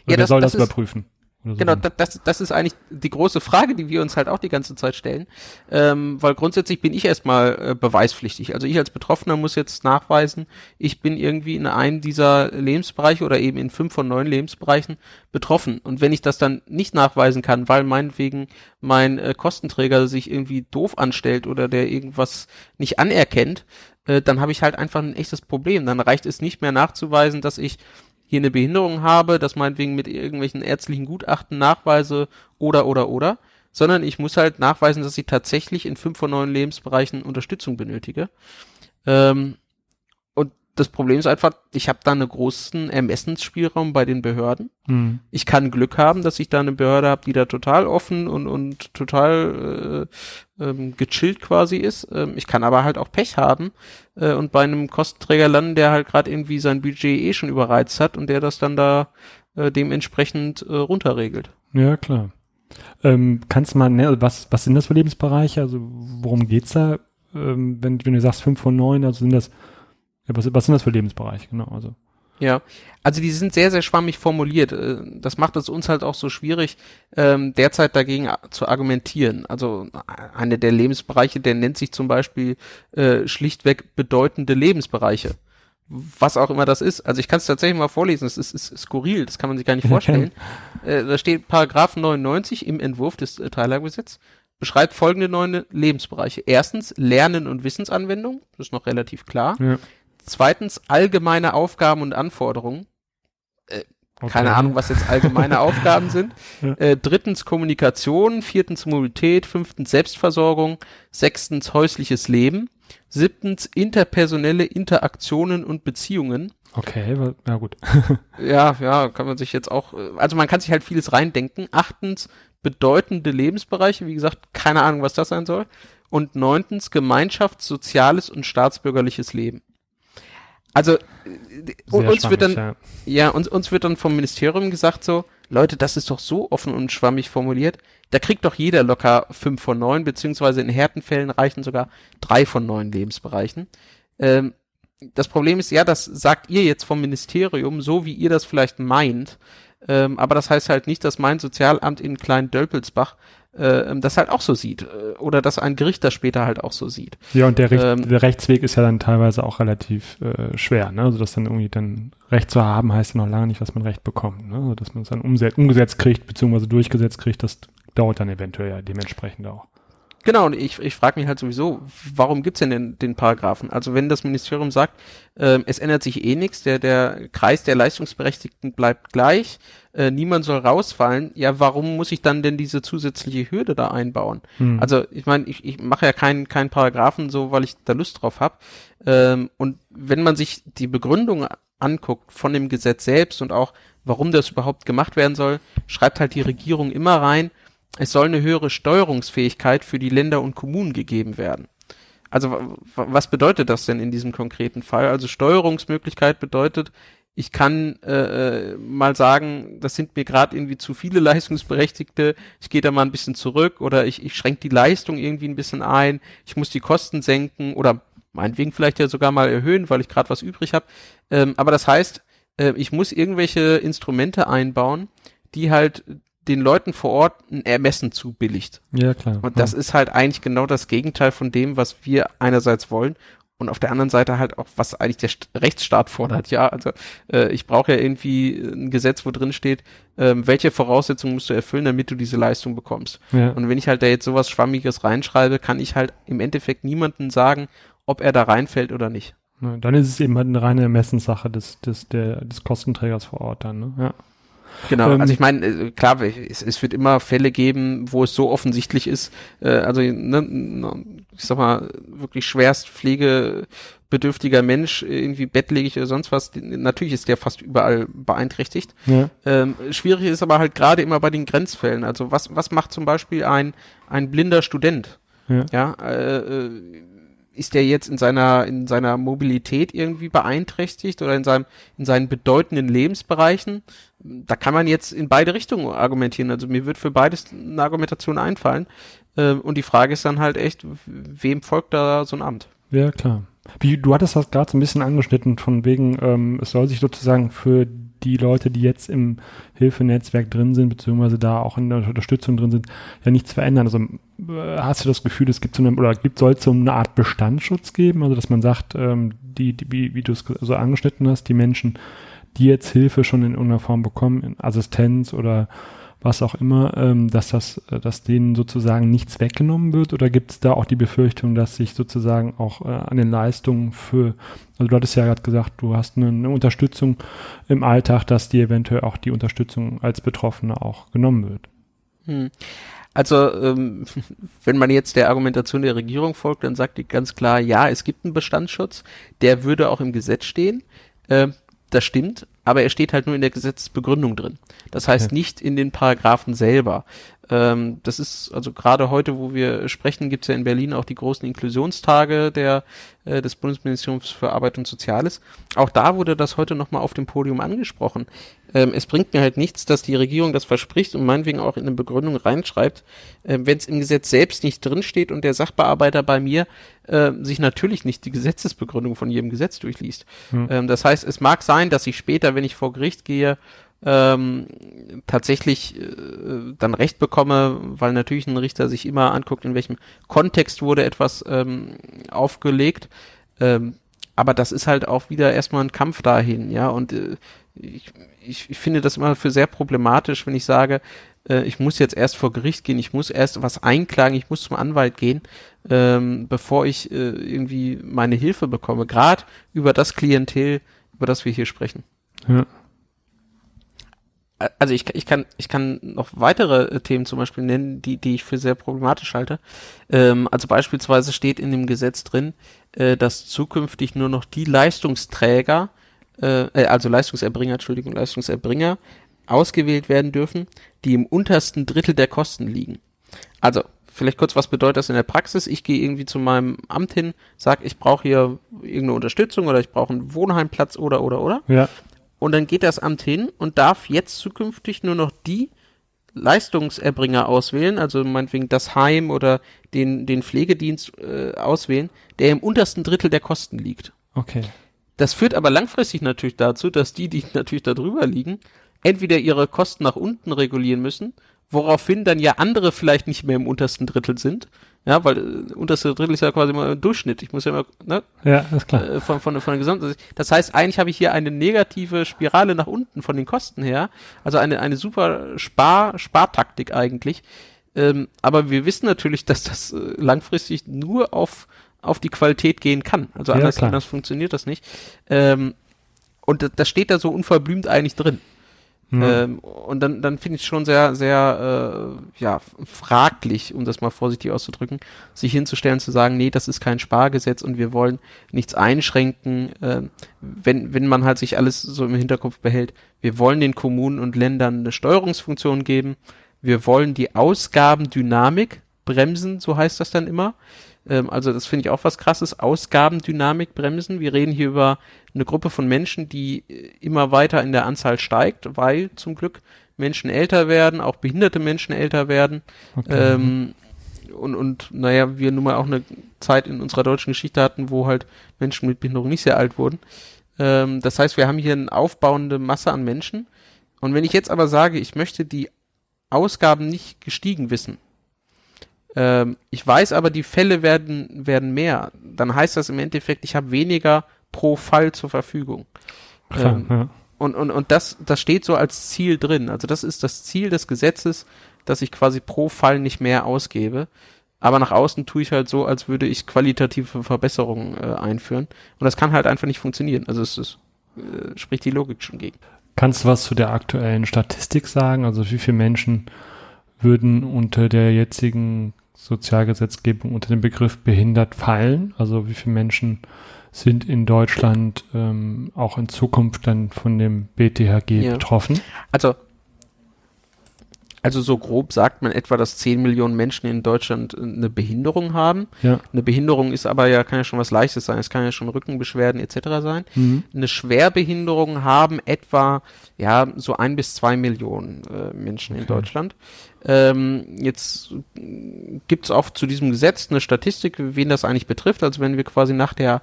Ja, wer das, soll das, das überprüfen? So. Genau, das, das ist eigentlich die große Frage, die wir uns halt auch die ganze Zeit stellen, ähm, weil grundsätzlich bin ich erstmal äh, beweispflichtig. Also ich als Betroffener muss jetzt nachweisen, ich bin irgendwie in einem dieser Lebensbereiche oder eben in fünf von neun Lebensbereichen betroffen. Und wenn ich das dann nicht nachweisen kann, weil meinetwegen mein äh, Kostenträger sich irgendwie doof anstellt oder der irgendwas nicht anerkennt, äh, dann habe ich halt einfach ein echtes Problem. Dann reicht es nicht mehr nachzuweisen, dass ich hier eine Behinderung habe, das meinetwegen mit irgendwelchen ärztlichen Gutachten nachweise oder, oder, oder, sondern ich muss halt nachweisen, dass ich tatsächlich in fünf von neun Lebensbereichen Unterstützung benötige. Ähm, und das Problem ist einfach, ich habe da einen großen Ermessensspielraum bei den Behörden. Mhm. Ich kann Glück haben, dass ich da eine Behörde habe, die da total offen und, und total äh, ähm, gechillt quasi ist. Ähm, ich kann aber halt auch Pech haben äh, und bei einem Kostenträger landen, der halt gerade irgendwie sein Budget eh schon überreizt hat und der das dann da äh, dementsprechend äh, runterregelt. Ja, klar. Ähm, kannst du mal, ne, was, was sind das für Lebensbereiche? Also worum geht's da? Ähm, wenn, wenn du sagst fünf von neun, also sind das Ja, was, was sind das für Lebensbereiche? Genau, also. Ja, also die sind sehr, sehr schwammig formuliert. Das macht es uns halt auch so schwierig, ähm, derzeit dagegen zu argumentieren. Also einer der Lebensbereiche, der nennt sich zum Beispiel äh, schlichtweg bedeutende Lebensbereiche. Was auch immer das ist. Also ich kann es tatsächlich mal vorlesen, es ist, ist, ist skurril, das kann man sich gar nicht vorstellen. äh, da steht Paragraph neunundneunzig im Entwurf des äh, Teilhabegesetzes. Beschreibt folgende neun Lebensbereiche. Erstens Lernen und Wissensanwendung, das ist noch relativ klar. Ja. Zweitens, allgemeine Aufgaben und Anforderungen. Äh, okay. Keine Ahnung, was jetzt allgemeine Aufgaben sind. Ja. Äh, drittens, Kommunikation. Viertens, Mobilität. Fünftens, Selbstversorgung. Sechstens, häusliches Leben. Siebtens, interpersonelle Interaktionen und Beziehungen. Okay, na gut. ja, ja, kann man sich jetzt auch, also man kann sich halt vieles reindenken. Achtens, bedeutende Lebensbereiche. Wie gesagt, keine Ahnung, was das sein soll. Und neuntens, Gemeinschafts-, soziales und staatsbürgerliches Leben. Also uns wird dann ja, ja uns, uns wird dann vom Ministerium gesagt so, Leute, das ist doch so offen und schwammig formuliert, da kriegt doch jeder locker fünf von neun, beziehungsweise in Härtenfällen reichen sogar drei von neun Lebensbereichen. Ähm, das Problem ist, ja, das sagt ihr jetzt vom Ministerium, so wie ihr das vielleicht meint, ähm, aber das heißt halt nicht, dass mein Sozialamt in Klein-Dölpelsbach äh, das halt auch so sieht oder dass ein Gericht das später halt auch so sieht. Ja, und der, Richt, ähm, der Rechtsweg ist ja dann teilweise auch relativ äh, schwer, ne? Also das dann irgendwie dann Recht zu haben, heißt ja noch lange nicht, dass man Recht bekommt, ne? Also dass man es dann umset- umgesetzt kriegt, beziehungsweise durchgesetzt kriegt, das dauert dann eventuell ja dementsprechend auch. Genau, und ich, ich frage mich halt sowieso, warum gibt's denn den, den Paragraphen? Also wenn das Ministerium sagt, äh, es ändert sich eh nichts, der, der Kreis der Leistungsberechtigten bleibt gleich, äh, niemand soll rausfallen, ja, warum muss ich dann denn diese zusätzliche Hürde da einbauen? Hm. Also ich meine, ich, ich mache ja keinen keinen Paragraphen so, weil ich da Lust drauf habe. Ähm, und wenn man sich die Begründung anguckt von dem Gesetz selbst und auch, warum das überhaupt gemacht werden soll, schreibt halt die Regierung immer rein, es soll eine höhere Steuerungsfähigkeit für die Länder und Kommunen gegeben werden. Also w- was bedeutet das denn in diesem konkreten Fall? Also Steuerungsmöglichkeit bedeutet, ich kann äh, mal sagen, das sind mir gerade irgendwie zu viele Leistungsberechtigte, ich gehe da mal ein bisschen zurück oder ich, ich schränke die Leistung irgendwie ein bisschen ein, ich muss die Kosten senken oder meinetwegen vielleicht ja sogar mal erhöhen, weil ich gerade was übrig habe. Ähm, aber das heißt, äh, ich muss irgendwelche Instrumente einbauen, die halt den Leuten vor Ort ein Ermessen zubilligt. Ja, klar. Und das ja. ist halt eigentlich genau das Gegenteil von dem, was wir einerseits wollen und auf der anderen Seite halt auch, was eigentlich der St- Rechtsstaat fordert. Ja, also äh, ich brauche ja irgendwie ein Gesetz, wo drin steht, äh, welche Voraussetzungen musst du erfüllen, damit du diese Leistung bekommst. Ja. Und wenn ich halt da jetzt sowas Schwammiges reinschreibe, kann ich halt im Endeffekt niemandem sagen, ob er da reinfällt oder nicht. Na, dann ist es eben halt eine reine Ermessenssache des, des, der, des Kostenträgers vor Ort dann, ne? Ja. Genau, ähm, also ich meine, klar, es, es wird immer Fälle geben, wo es so offensichtlich ist, äh, also ne, ich sag mal, wirklich schwerst pflegebedürftiger Mensch, irgendwie bettlägerig oder sonst was, natürlich ist der fast überall beeinträchtigt. Ja. Ähm, schwierig ist aber halt gerade immer bei den Grenzfällen, also was was macht zum Beispiel ein, ein blinder Student? Ja, ja äh, ist der jetzt in seiner in seiner Mobilität irgendwie beeinträchtigt oder in seinem in seinen bedeutenden Lebensbereichen? Da kann man jetzt in beide Richtungen argumentieren. Also mir wird für beides eine Argumentation einfallen. Und die Frage ist dann halt echt, wem folgt da so ein Amt? Ja, klar. Wie, du hattest das gerade so ein bisschen angeschnitten, von wegen, ähm, es soll sich sozusagen für die Leute, die jetzt im Hilfenetzwerk drin sind, beziehungsweise da auch in der Unterstützung drin sind, ja nichts verändern. Also äh, hast du das Gefühl, es gibt so eine, oder gibt, soll es so eine Art Bestandsschutz geben? Also dass man sagt, ähm, die, die, wie, wie du es so angeschnitten hast, die Menschen, die jetzt Hilfe schon in irgendeiner Form bekommen, in Assistenz oder was auch immer, ähm, dass das, dass denen sozusagen nichts weggenommen wird? Oder gibt es da auch die Befürchtung, dass sich sozusagen auch äh, an den Leistungen für, also du hattest ja gerade gesagt, du hast eine, eine Unterstützung im Alltag, dass dir eventuell auch die Unterstützung als Betroffene auch genommen wird? Hm. Also ähm, wenn man jetzt der Argumentation der Regierung folgt, dann sagt die ganz klar, ja, es gibt einen Bestandsschutz, der würde auch im Gesetz stehen. Ähm, das stimmt. Aber er steht halt nur in der Gesetzesbegründung drin. Das heißt okay. nicht in den Paragraphen selber. Ähm, das ist, also gerade heute, wo wir sprechen, gibt es ja in Berlin auch die großen Inklusionstage der, äh, des Bundesministeriums für Arbeit und Soziales. Auch da wurde das heute nochmal auf dem Podium angesprochen. Ähm, es bringt mir halt nichts, dass die Regierung das verspricht und meinetwegen auch in eine Begründung reinschreibt, äh, wenn es im Gesetz selbst nicht drinsteht und der Sachbearbeiter bei mir äh, sich natürlich nicht die Gesetzesbegründung von jedem Gesetz durchliest. Hm. Ähm, das heißt, es mag sein, dass ich später, wenn ich vor Gericht gehe, ähm, tatsächlich äh, dann Recht bekomme, weil natürlich ein Richter sich immer anguckt, in welchem Kontext wurde etwas ähm, aufgelegt. Ähm, aber das ist halt auch wieder erstmal ein Kampf dahin, ja. Und äh, ich, ich, ich finde das immer für sehr problematisch, wenn ich sage, äh, ich muss jetzt erst vor Gericht gehen, ich muss erst was einklagen, ich muss zum Anwalt gehen, ähm, bevor ich äh, irgendwie meine Hilfe bekomme. Gerade über das Klientel, über das wir hier sprechen. Ja. Also ich, ich kann ich kann noch weitere Themen zum Beispiel nennen, die die ich für sehr problematisch halte. Ähm, also beispielsweise steht in dem Gesetz drin, äh, dass zukünftig nur noch die Leistungsträger, äh, also Leistungserbringer, Entschuldigung, Leistungserbringer ausgewählt werden dürfen, die im untersten Drittel der Kosten liegen. Also vielleicht kurz, was bedeutet das in der Praxis? Ich gehe irgendwie zu meinem Amt hin, sage, ich brauche hier irgendeine Unterstützung oder ich brauche einen Wohnheimplatz oder, oder, oder. Ja. Und dann geht das Amt hin und darf jetzt zukünftig nur noch die Leistungserbringer auswählen, also meinetwegen das Heim oder den, den Pflegedienst äh, auswählen, der im untersten Drittel der Kosten liegt. Okay. Das führt aber langfristig natürlich dazu, dass die, die natürlich da drüber liegen, entweder ihre Kosten nach unten regulieren müssen, woraufhin dann ja andere vielleicht nicht mehr im untersten Drittel sind. Ja, weil äh, unterste Drittel ist ja quasi immer Durchschnitt. Ich muss ja immer, ne? Ja, ist klar. Äh, von, von, von der Gesamt. Das heißt, eigentlich habe ich hier eine negative Spirale nach unten von den Kosten her. Also eine, eine super Spar, Spartaktik eigentlich. Ähm, aber wir wissen natürlich, dass das äh, langfristig nur auf, auf die Qualität gehen kann. Also ja, anders, anders funktioniert das nicht. Ähm, und das, das steht da so unverblümt eigentlich drin. Mhm. Ähm, und dann, dann finde ich es schon sehr, sehr äh, ja, fraglich, um das mal vorsichtig auszudrücken, sich hinzustellen, zu sagen, nee, das ist kein Spargesetz und wir wollen nichts einschränken, äh, wenn, wenn man halt sich alles so im Hinterkopf behält. Wir wollen den Kommunen und Ländern eine Steuerungsfunktion geben. Wir wollen die Ausgabendynamik bremsen, so heißt das dann immer. Ähm, also das finde ich auch was Krasses, Ausgabendynamik bremsen. Wir reden hier über eine Gruppe von Menschen, die immer weiter in der Anzahl steigt, weil zum Glück Menschen älter werden, auch behinderte Menschen älter werden. Okay. Ähm, und, und naja, wir nun mal auch eine Zeit in unserer deutschen Geschichte hatten, wo halt Menschen mit Behinderung nicht sehr alt wurden. Ähm, das heißt, wir haben hier eine aufbauende Masse an Menschen. Und wenn ich jetzt aber sage, ich möchte die Ausgaben nicht gestiegen wissen, ich weiß aber, die Fälle werden, werden mehr. Dann heißt das im Endeffekt, ich habe weniger pro Fall zur Verfügung. Klar, ähm, ja. Und, und, und das, das steht so als Ziel drin. Also das ist das Ziel des Gesetzes, dass ich quasi pro Fall nicht mehr ausgebe. Aber nach außen tue ich halt so, als würde ich qualitative Verbesserungen äh, einführen. Und das kann halt einfach nicht funktionieren. Also es, es äh, spricht die Logik schon gegen. Kannst du was zu der aktuellen Statistik sagen? Also wie viele Menschen würden unter der jetzigen Sozialgesetzgebung unter dem Begriff behindert fallen? Also wie viele Menschen sind in Deutschland ähm, auch in Zukunft dann von dem B T H G ja. betroffen? Also, also so grob sagt man etwa, dass zehn Millionen Menschen in Deutschland eine Behinderung haben. Ja. Eine Behinderung ist aber ja, kann ja schon was Leichtes sein. Es kann ja schon Rückenbeschwerden et cetera sein. Mhm. Eine Schwerbehinderung haben etwa ja so ein bis zwei Millionen äh, Menschen okay. in Deutschland. Ähm, jetzt gibt es auch zu diesem Gesetz eine Statistik, wen das eigentlich betrifft. Also wenn wir quasi nach der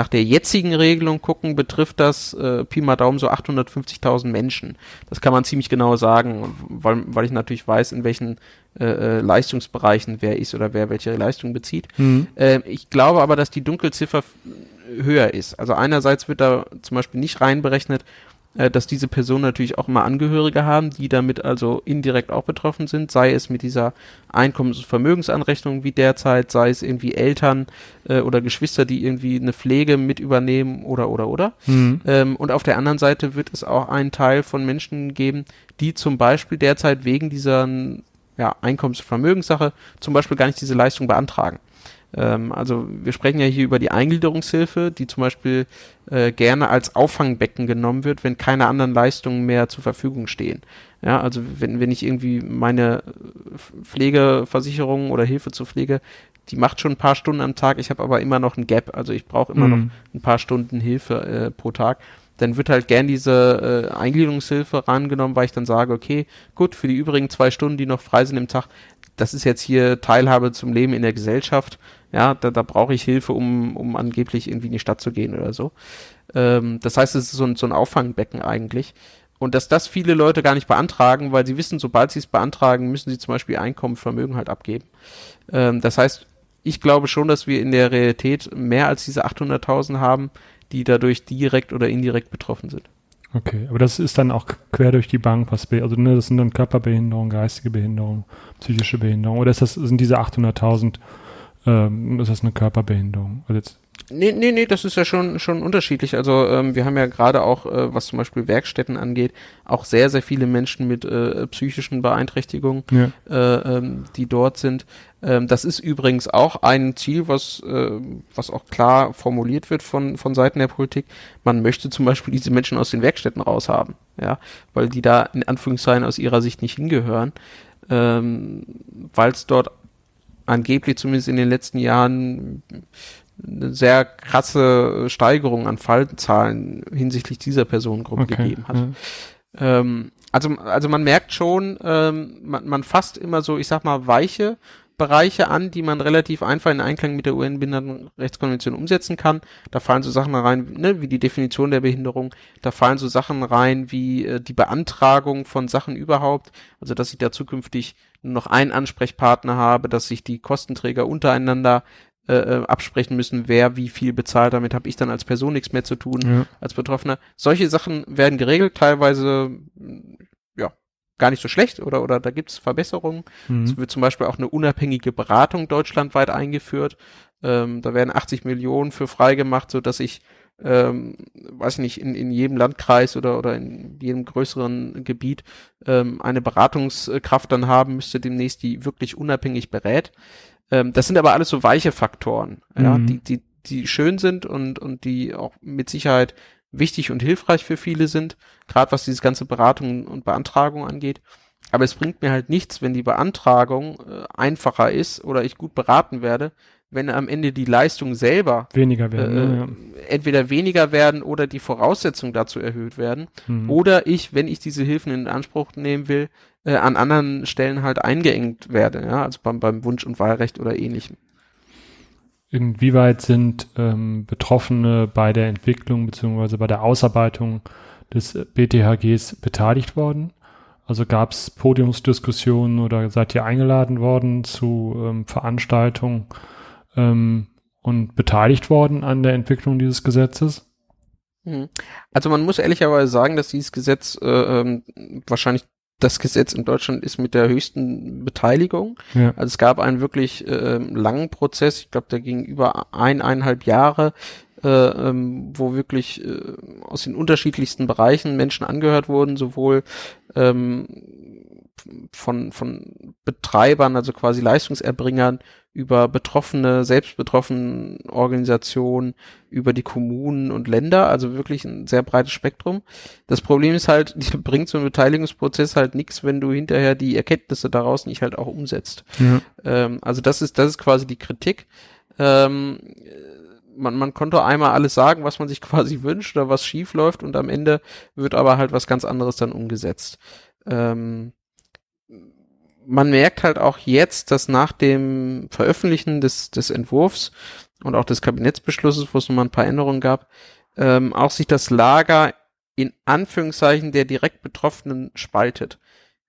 Nach der jetzigen Regelung gucken, betrifft das äh, Pi mal Daumen so achthundertfünfzigtausend Menschen. Das kann man ziemlich genau sagen, weil, weil ich natürlich weiß, in welchen äh, Leistungsbereichen wer ist oder wer welche Leistung bezieht. Mhm. Äh, ich glaube aber, dass die Dunkelziffer höher ist. Also einerseits wird da zum Beispiel nicht reinberechnet, äh, dass diese Personen natürlich auch immer Angehörige haben, die damit also indirekt auch betroffen sind, sei es mit dieser Einkommens- und Vermögensanrechnung wie derzeit, sei es irgendwie Eltern äh, oder Geschwister, die irgendwie eine Pflege mit übernehmen oder, oder, oder. Mhm. Ähm, und auf der anderen Seite wird es auch einen Teil von Menschen geben, die zum Beispiel derzeit wegen dieser ja, Einkommens- und Vermögenssache zum Beispiel gar nicht diese Leistung beantragen. Ähm, also wir sprechen ja hier über die Eingliederungshilfe, die zum Beispiel äh, gerne als Auffangbecken genommen wird, wenn keine anderen Leistungen mehr zur Verfügung stehen. Ja, also wenn, wenn ich irgendwie meine Pflegeversicherung oder Hilfe zur Pflege, die macht schon ein paar Stunden am Tag, ich habe aber immer noch ein Gap, also ich brauche immer mhm. noch ein paar Stunden Hilfe äh, pro Tag, dann wird halt gern diese äh, Eingliederungshilfe rangenommen, weil ich dann sage, okay, gut, für die übrigen zwei Stunden, die noch frei sind im Tag, das ist jetzt hier Teilhabe zum Leben in der Gesellschaft, ja, da, da brauche ich Hilfe, um, um angeblich irgendwie in die Stadt zu gehen oder so. Ähm, das heißt, es ist so ein, so ein Auffangbecken eigentlich. Und dass das viele Leute gar nicht beantragen, weil sie wissen, sobald sie es beantragen, müssen sie zum Beispiel Einkommen, Vermögen halt abgeben. Ähm, das heißt, ich glaube schon, dass wir in der Realität mehr als diese achthunderttausend haben, die dadurch direkt oder indirekt betroffen sind. Okay, aber das ist dann auch quer durch die Bank, was be- also ne, das sind dann Körperbehinderungen, geistige Behinderungen, psychische Behinderungen, oder ist das, sind diese achthunderttausend, ähm, ist das eine Körperbehinderung? Also jetzt Nee, nee, nee, das ist ja schon schon unterschiedlich. Also ähm, wir haben ja gerade auch, äh, was zum Beispiel Werkstätten angeht, auch sehr, sehr viele Menschen mit äh, psychischen Beeinträchtigungen, ja. äh, ähm, die dort sind. Ähm, das ist übrigens auch ein Ziel, was äh, was auch klar formuliert wird von von Seiten der Politik. Man möchte zum Beispiel diese Menschen aus den Werkstätten raushaben, ja, weil die da in Anführungszeichen aus ihrer Sicht nicht hingehören, ähm, weil es dort angeblich zumindest in den letzten Jahren eine sehr krasse Steigerung an Fallzahlen hinsichtlich dieser Personengruppe okay, gegeben hat. Ja. Ähm, also, also man merkt schon, ähm, man, man fasst immer so, ich sag mal, weiche Bereiche an, die man relativ einfach in Einklang mit der U N-Behindertenrechtskonvention umsetzen kann. Da fallen so Sachen rein, ne, wie die Definition der Behinderung, da fallen so Sachen rein, wie äh, die Beantragung von Sachen überhaupt, also dass ich da zukünftig nur noch einen Ansprechpartner habe, dass sich die Kostenträger untereinander Äh, absprechen müssen, wer wie viel bezahlt, damit habe ich dann als Person nichts mehr zu tun, ja. als Betroffener. Solche Sachen werden geregelt, teilweise ja, gar nicht so schlecht oder oder da gibt es Verbesserungen. Mhm. Es wird zum Beispiel auch eine unabhängige Beratung deutschlandweit eingeführt. Ähm, da werden achtzig Millionen für freigemacht, sodass ich Ähm, weiß ich nicht, in, in jedem Landkreis oder, oder in jedem größeren Gebiet ähm, eine Beratungskraft dann haben müsste demnächst, die wirklich unabhängig berät. Ähm, das sind aber alles so weiche Faktoren, mhm. ja, die, die, die schön sind und, und die auch mit Sicherheit wichtig und hilfreich für viele sind, gerade was dieses ganze Beratung und Beantragung angeht. Aber es bringt mir halt nichts, wenn die Beantragung äh, einfacher ist oder ich gut beraten werde, wenn am Ende die Leistung selber weniger werden, äh, ja, ja. entweder weniger werden oder die Voraussetzungen dazu erhöht werden mhm. oder ich, wenn ich diese Hilfen in Anspruch nehmen will, äh, an anderen Stellen halt eingeengt werde, ja, also beim, beim Wunsch- und Wahlrecht oder Ähnlichem. Inwieweit sind ähm, Betroffene bei der Entwicklung bzw. bei der Ausarbeitung des B T H Gs beteiligt worden? Also gab es Podiumsdiskussionen oder seid ihr eingeladen worden zu ähm, Veranstaltungen, und beteiligt worden an der Entwicklung dieses Gesetzes? Also man muss ehrlicherweise sagen, dass dieses Gesetz äh, wahrscheinlich das Gesetz in Deutschland ist mit der höchsten Beteiligung. Ja. Also es gab einen wirklich äh, langen Prozess, ich glaube, der ging über ein, eineinhalb Jahre, äh, ähm, wo wirklich äh, aus den unterschiedlichsten Bereichen Menschen angehört wurden, sowohl ähm, von von Betreibern, also quasi Leistungserbringern, über Betroffene, selbst betroffene Organisationen, über die Kommunen und Länder, also wirklich ein sehr breites Spektrum. Das Problem ist halt, die bringt so ein Beteiligungsprozess halt nichts, wenn du hinterher die Erkenntnisse daraus nicht halt auch umsetzt. Ja. Ähm, also das ist das ist quasi die Kritik. Ähm, man man konnte einmal alles sagen, was man sich quasi wünscht oder was schief läuft, und am Ende wird aber halt was ganz anderes dann umgesetzt. Ähm, Man merkt halt auch jetzt, dass nach dem Veröffentlichen des, des Entwurfs und auch des Kabinettsbeschlusses, wo es nochmal ein paar Änderungen gab, ähm, auch sich das Lager in Anführungszeichen der direkt Betroffenen spaltet.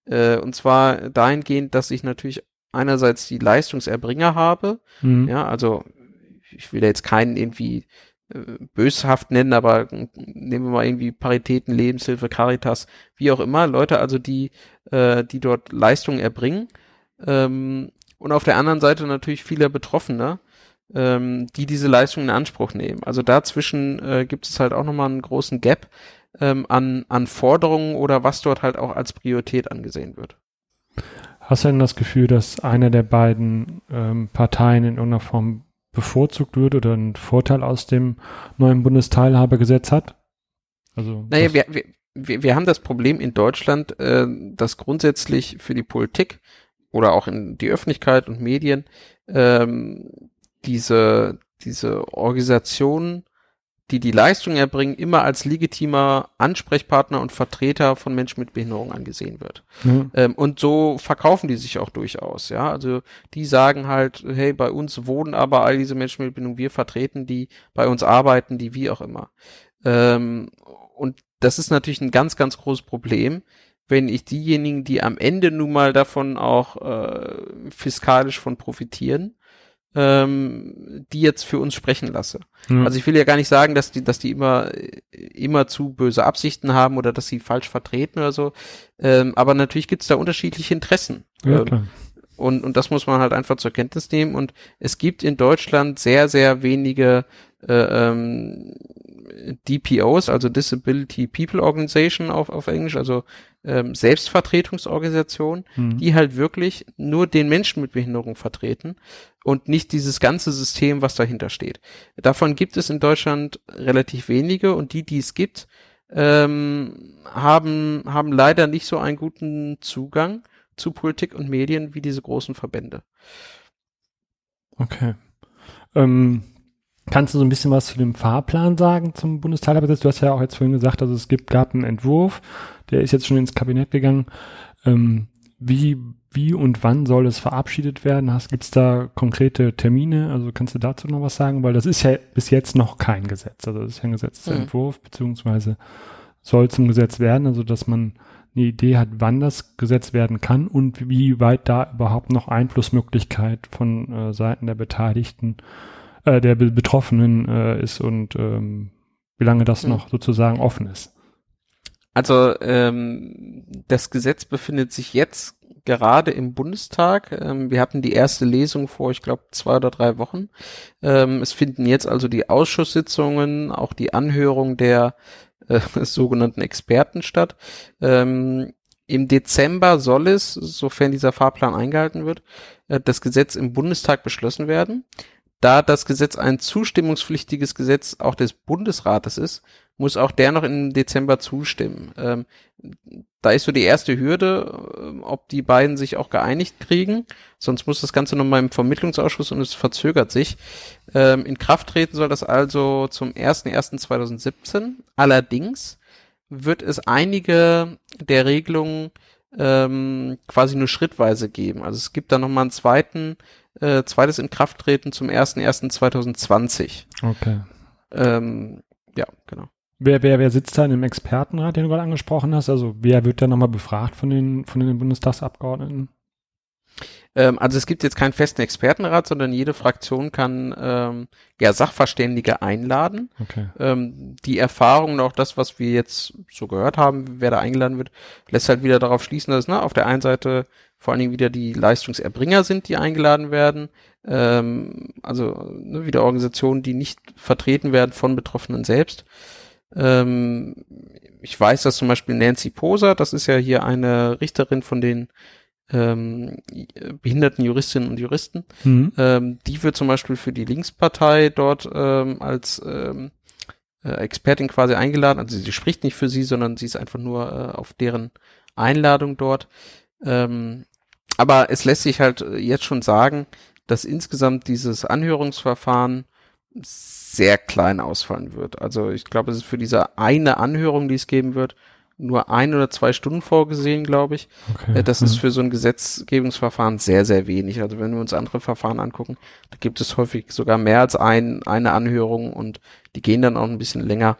Äh, und zwar dahingehend, dass ich natürlich einerseits die Leistungserbringer habe, mhm. ja, also ich will da jetzt keinen irgendwie äh, böshaft nennen, aber nehmen wir mal irgendwie Paritäten, Lebenshilfe, Caritas, wie auch immer, Leute also, die die dort Leistungen erbringen, ähm, und auf der anderen Seite natürlich viele Betroffene, ähm, die diese Leistungen in Anspruch nehmen. Also dazwischen äh, gibt es halt auch nochmal einen großen Gap ähm, an, an Forderungen oder was dort halt auch als Priorität angesehen wird. Hast du denn das Gefühl, dass einer der beiden ähm, Parteien in irgendeiner Form bevorzugt wird oder einen Vorteil aus dem neuen Bundesteilhabegesetz hat? Also, naja, wir, wir Wir, wir haben das Problem in Deutschland, äh, dass grundsätzlich für die Politik oder auch in die Öffentlichkeit und Medien ähm, diese, diese Organisationen, die die Leistung erbringen, immer als legitimer Ansprechpartner und Vertreter von Menschen mit Behinderung angesehen wird. Mhm. Ähm, und so verkaufen die sich auch durchaus, ja. Also die sagen halt, hey, bei uns wohnen aber all diese Menschen mit Behinderung, wir vertreten die, bei uns arbeiten die, wie auch immer. Ähm, und das ist natürlich ein ganz, ganz großes Problem, wenn ich diejenigen, die am Ende nun mal davon auch äh, fiskalisch von profitieren, ähm, die jetzt für uns sprechen lasse. Mhm. Also ich will ja gar nicht sagen, dass die, dass die immer, immer zu böse Absichten haben oder dass sie falsch vertreten oder so. Ähm, aber natürlich gibt es da unterschiedliche Interessen. Ja, klar. Ähm, und, und das muss man halt einfach zur Kenntnis nehmen. Und es gibt in Deutschland sehr, sehr wenige Äh, ähm, D P Os, also Disability People Organization auf, auf Englisch, also ähm, Selbstvertretungsorganisationen, mhm. die halt wirklich nur den Menschen mit Behinderung vertreten und nicht dieses ganze System, was dahinter steht. Davon gibt es in Deutschland relativ wenige, und die, die es gibt, ähm, haben, haben leider nicht so einen guten Zugang zu Politik und Medien wie diese großen Verbände. Okay. Ähm. Kannst du so ein bisschen was zu dem Fahrplan sagen zum Bundesteilhabegesetz? Du hast ja auch jetzt vorhin gesagt, also es gibt, gab einen Entwurf, der ist jetzt schon ins Kabinett gegangen. Ähm, wie, wie und wann soll es verabschiedet werden? Gibt es da konkrete Termine? Also kannst du dazu noch was sagen? Weil das ist ja bis jetzt noch kein Gesetz. Also das ist ja ein Gesetzentwurf, mhm. beziehungsweise soll zum Gesetz werden, also dass man eine Idee hat, wann das Gesetz werden kann und wie weit da überhaupt noch Einflussmöglichkeit von äh, Seiten der Beteiligten der Betroffenen äh, ist und ähm, wie lange das mhm. noch sozusagen offen ist. Also ähm, das Gesetz befindet sich jetzt gerade im Bundestag. Ähm, wir hatten die erste Lesung vor, ich glaube, zwei oder drei Wochen. Ähm, es finden jetzt also die Ausschusssitzungen, auch die Anhörung der äh, sogenannten Experten statt. Ähm, Im Dezember soll es, sofern dieser Fahrplan eingehalten wird, äh, das Gesetz im Bundestag beschlossen werden. Da das Gesetz ein zustimmungspflichtiges Gesetz auch des Bundesrates ist, muss auch der noch im Dezember zustimmen. Ähm, da ist so die erste Hürde, ob die beiden sich auch geeinigt kriegen. Sonst muss das Ganze nochmal im Vermittlungsausschuss und es verzögert sich. Ähm, in Kraft treten soll das also zum ersten ersten zweitausendsiebzehn. Allerdings wird es einige der Regelungen ähm, quasi nur schrittweise geben. Also es gibt da nochmal einen zweiten Äh, zweites Inkrafttreten zum ersten ersten zweitausendzwanzig. Okay. Ähm, ja, genau. Wer, wer, wer sitzt da in dem Expertenrat, den du gerade angesprochen hast? Also wer wird da nochmal befragt von den, von den Bundestagsabgeordneten? Ähm, also es gibt jetzt keinen festen Expertenrat, sondern jede Fraktion kann ähm, ja Sachverständige einladen. Okay. Ähm, die Erfahrung und auch das, was wir jetzt so gehört haben, wer da eingeladen wird, lässt halt wieder darauf schließen, dass ne, auf der einen Seite vor allen Dingen wieder die Leistungserbringer sind, die eingeladen werden, ähm, also ne, wieder Organisationen, die nicht vertreten werden von Betroffenen selbst. Ähm, ich weiß, dass zum Beispiel Nancy Poser, das ist ja hier eine Richterin von den ähm, behinderten Juristinnen und Juristen, mhm. ähm, die wird zum Beispiel für die Linkspartei dort ähm, als ähm, Expertin quasi eingeladen, also sie spricht nicht für sie, sondern sie ist einfach nur äh, auf deren Einladung dort. Ähm, aber es lässt sich halt jetzt schon sagen, dass insgesamt dieses Anhörungsverfahren sehr klein ausfallen wird. Also ich glaube, es ist für diese eine Anhörung, die es geben wird, nur ein oder zwei Stunden vorgesehen, glaube ich. Okay. Das ist für so ein Gesetzgebungsverfahren sehr, sehr wenig. Also wenn wir uns andere Verfahren angucken, da gibt es häufig sogar mehr als ein, eine Anhörung und die gehen dann auch ein bisschen länger.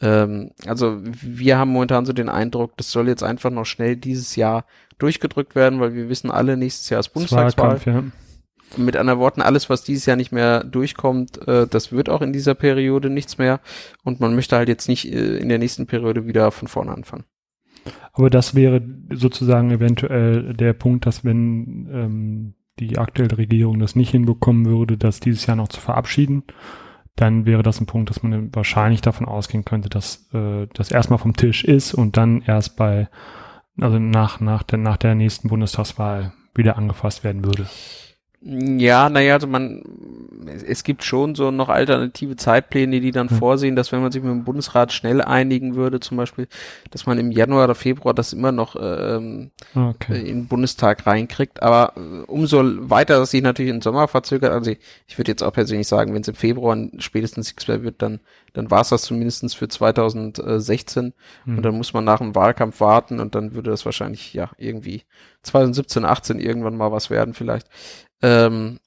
Ähm, also wir haben momentan so den Eindruck, das soll jetzt einfach noch schnell dieses Jahr durchgedrückt werden, weil wir wissen alle, nächstes Jahr ist Bundestagswahl. Wahlkampf, ja. Mit anderen Worten, alles, was dieses Jahr nicht mehr durchkommt, äh, das wird auch in dieser Periode nichts mehr. Und man möchte halt jetzt nicht äh, in der nächsten Periode wieder von vorne anfangen. Aber das wäre sozusagen eventuell der Punkt, dass wenn ähm, die aktuelle Regierung das nicht hinbekommen würde, das dieses Jahr noch zu verabschieden, dann wäre das ein Punkt, dass man wahrscheinlich davon ausgehen könnte, dass äh, das erstmal vom Tisch ist und dann erst bei, also nach, nach, der, nach der nächsten Bundestagswahl wieder angefasst werden würde. Ja, naja, also man, es gibt schon so noch alternative Zeitpläne, die dann mhm. vorsehen, dass wenn man sich mit dem Bundesrat schnell einigen würde, zum Beispiel, dass man im Januar oder Februar das immer noch ähm, okay. in den Bundestag reinkriegt. Aber äh, umso weiter, dass sich natürlich im Sommer verzögert, also ich, ich würde jetzt auch persönlich sagen, wenn es im Februar spätestens nichts mehr wird, dann dann war es das zumindest für zweitausendsechzehn mhm. und dann muss man nach dem Wahlkampf warten und dann würde das wahrscheinlich ja irgendwie zweitausendsiebzehn, achtzehn irgendwann mal was werden vielleicht. Ähm,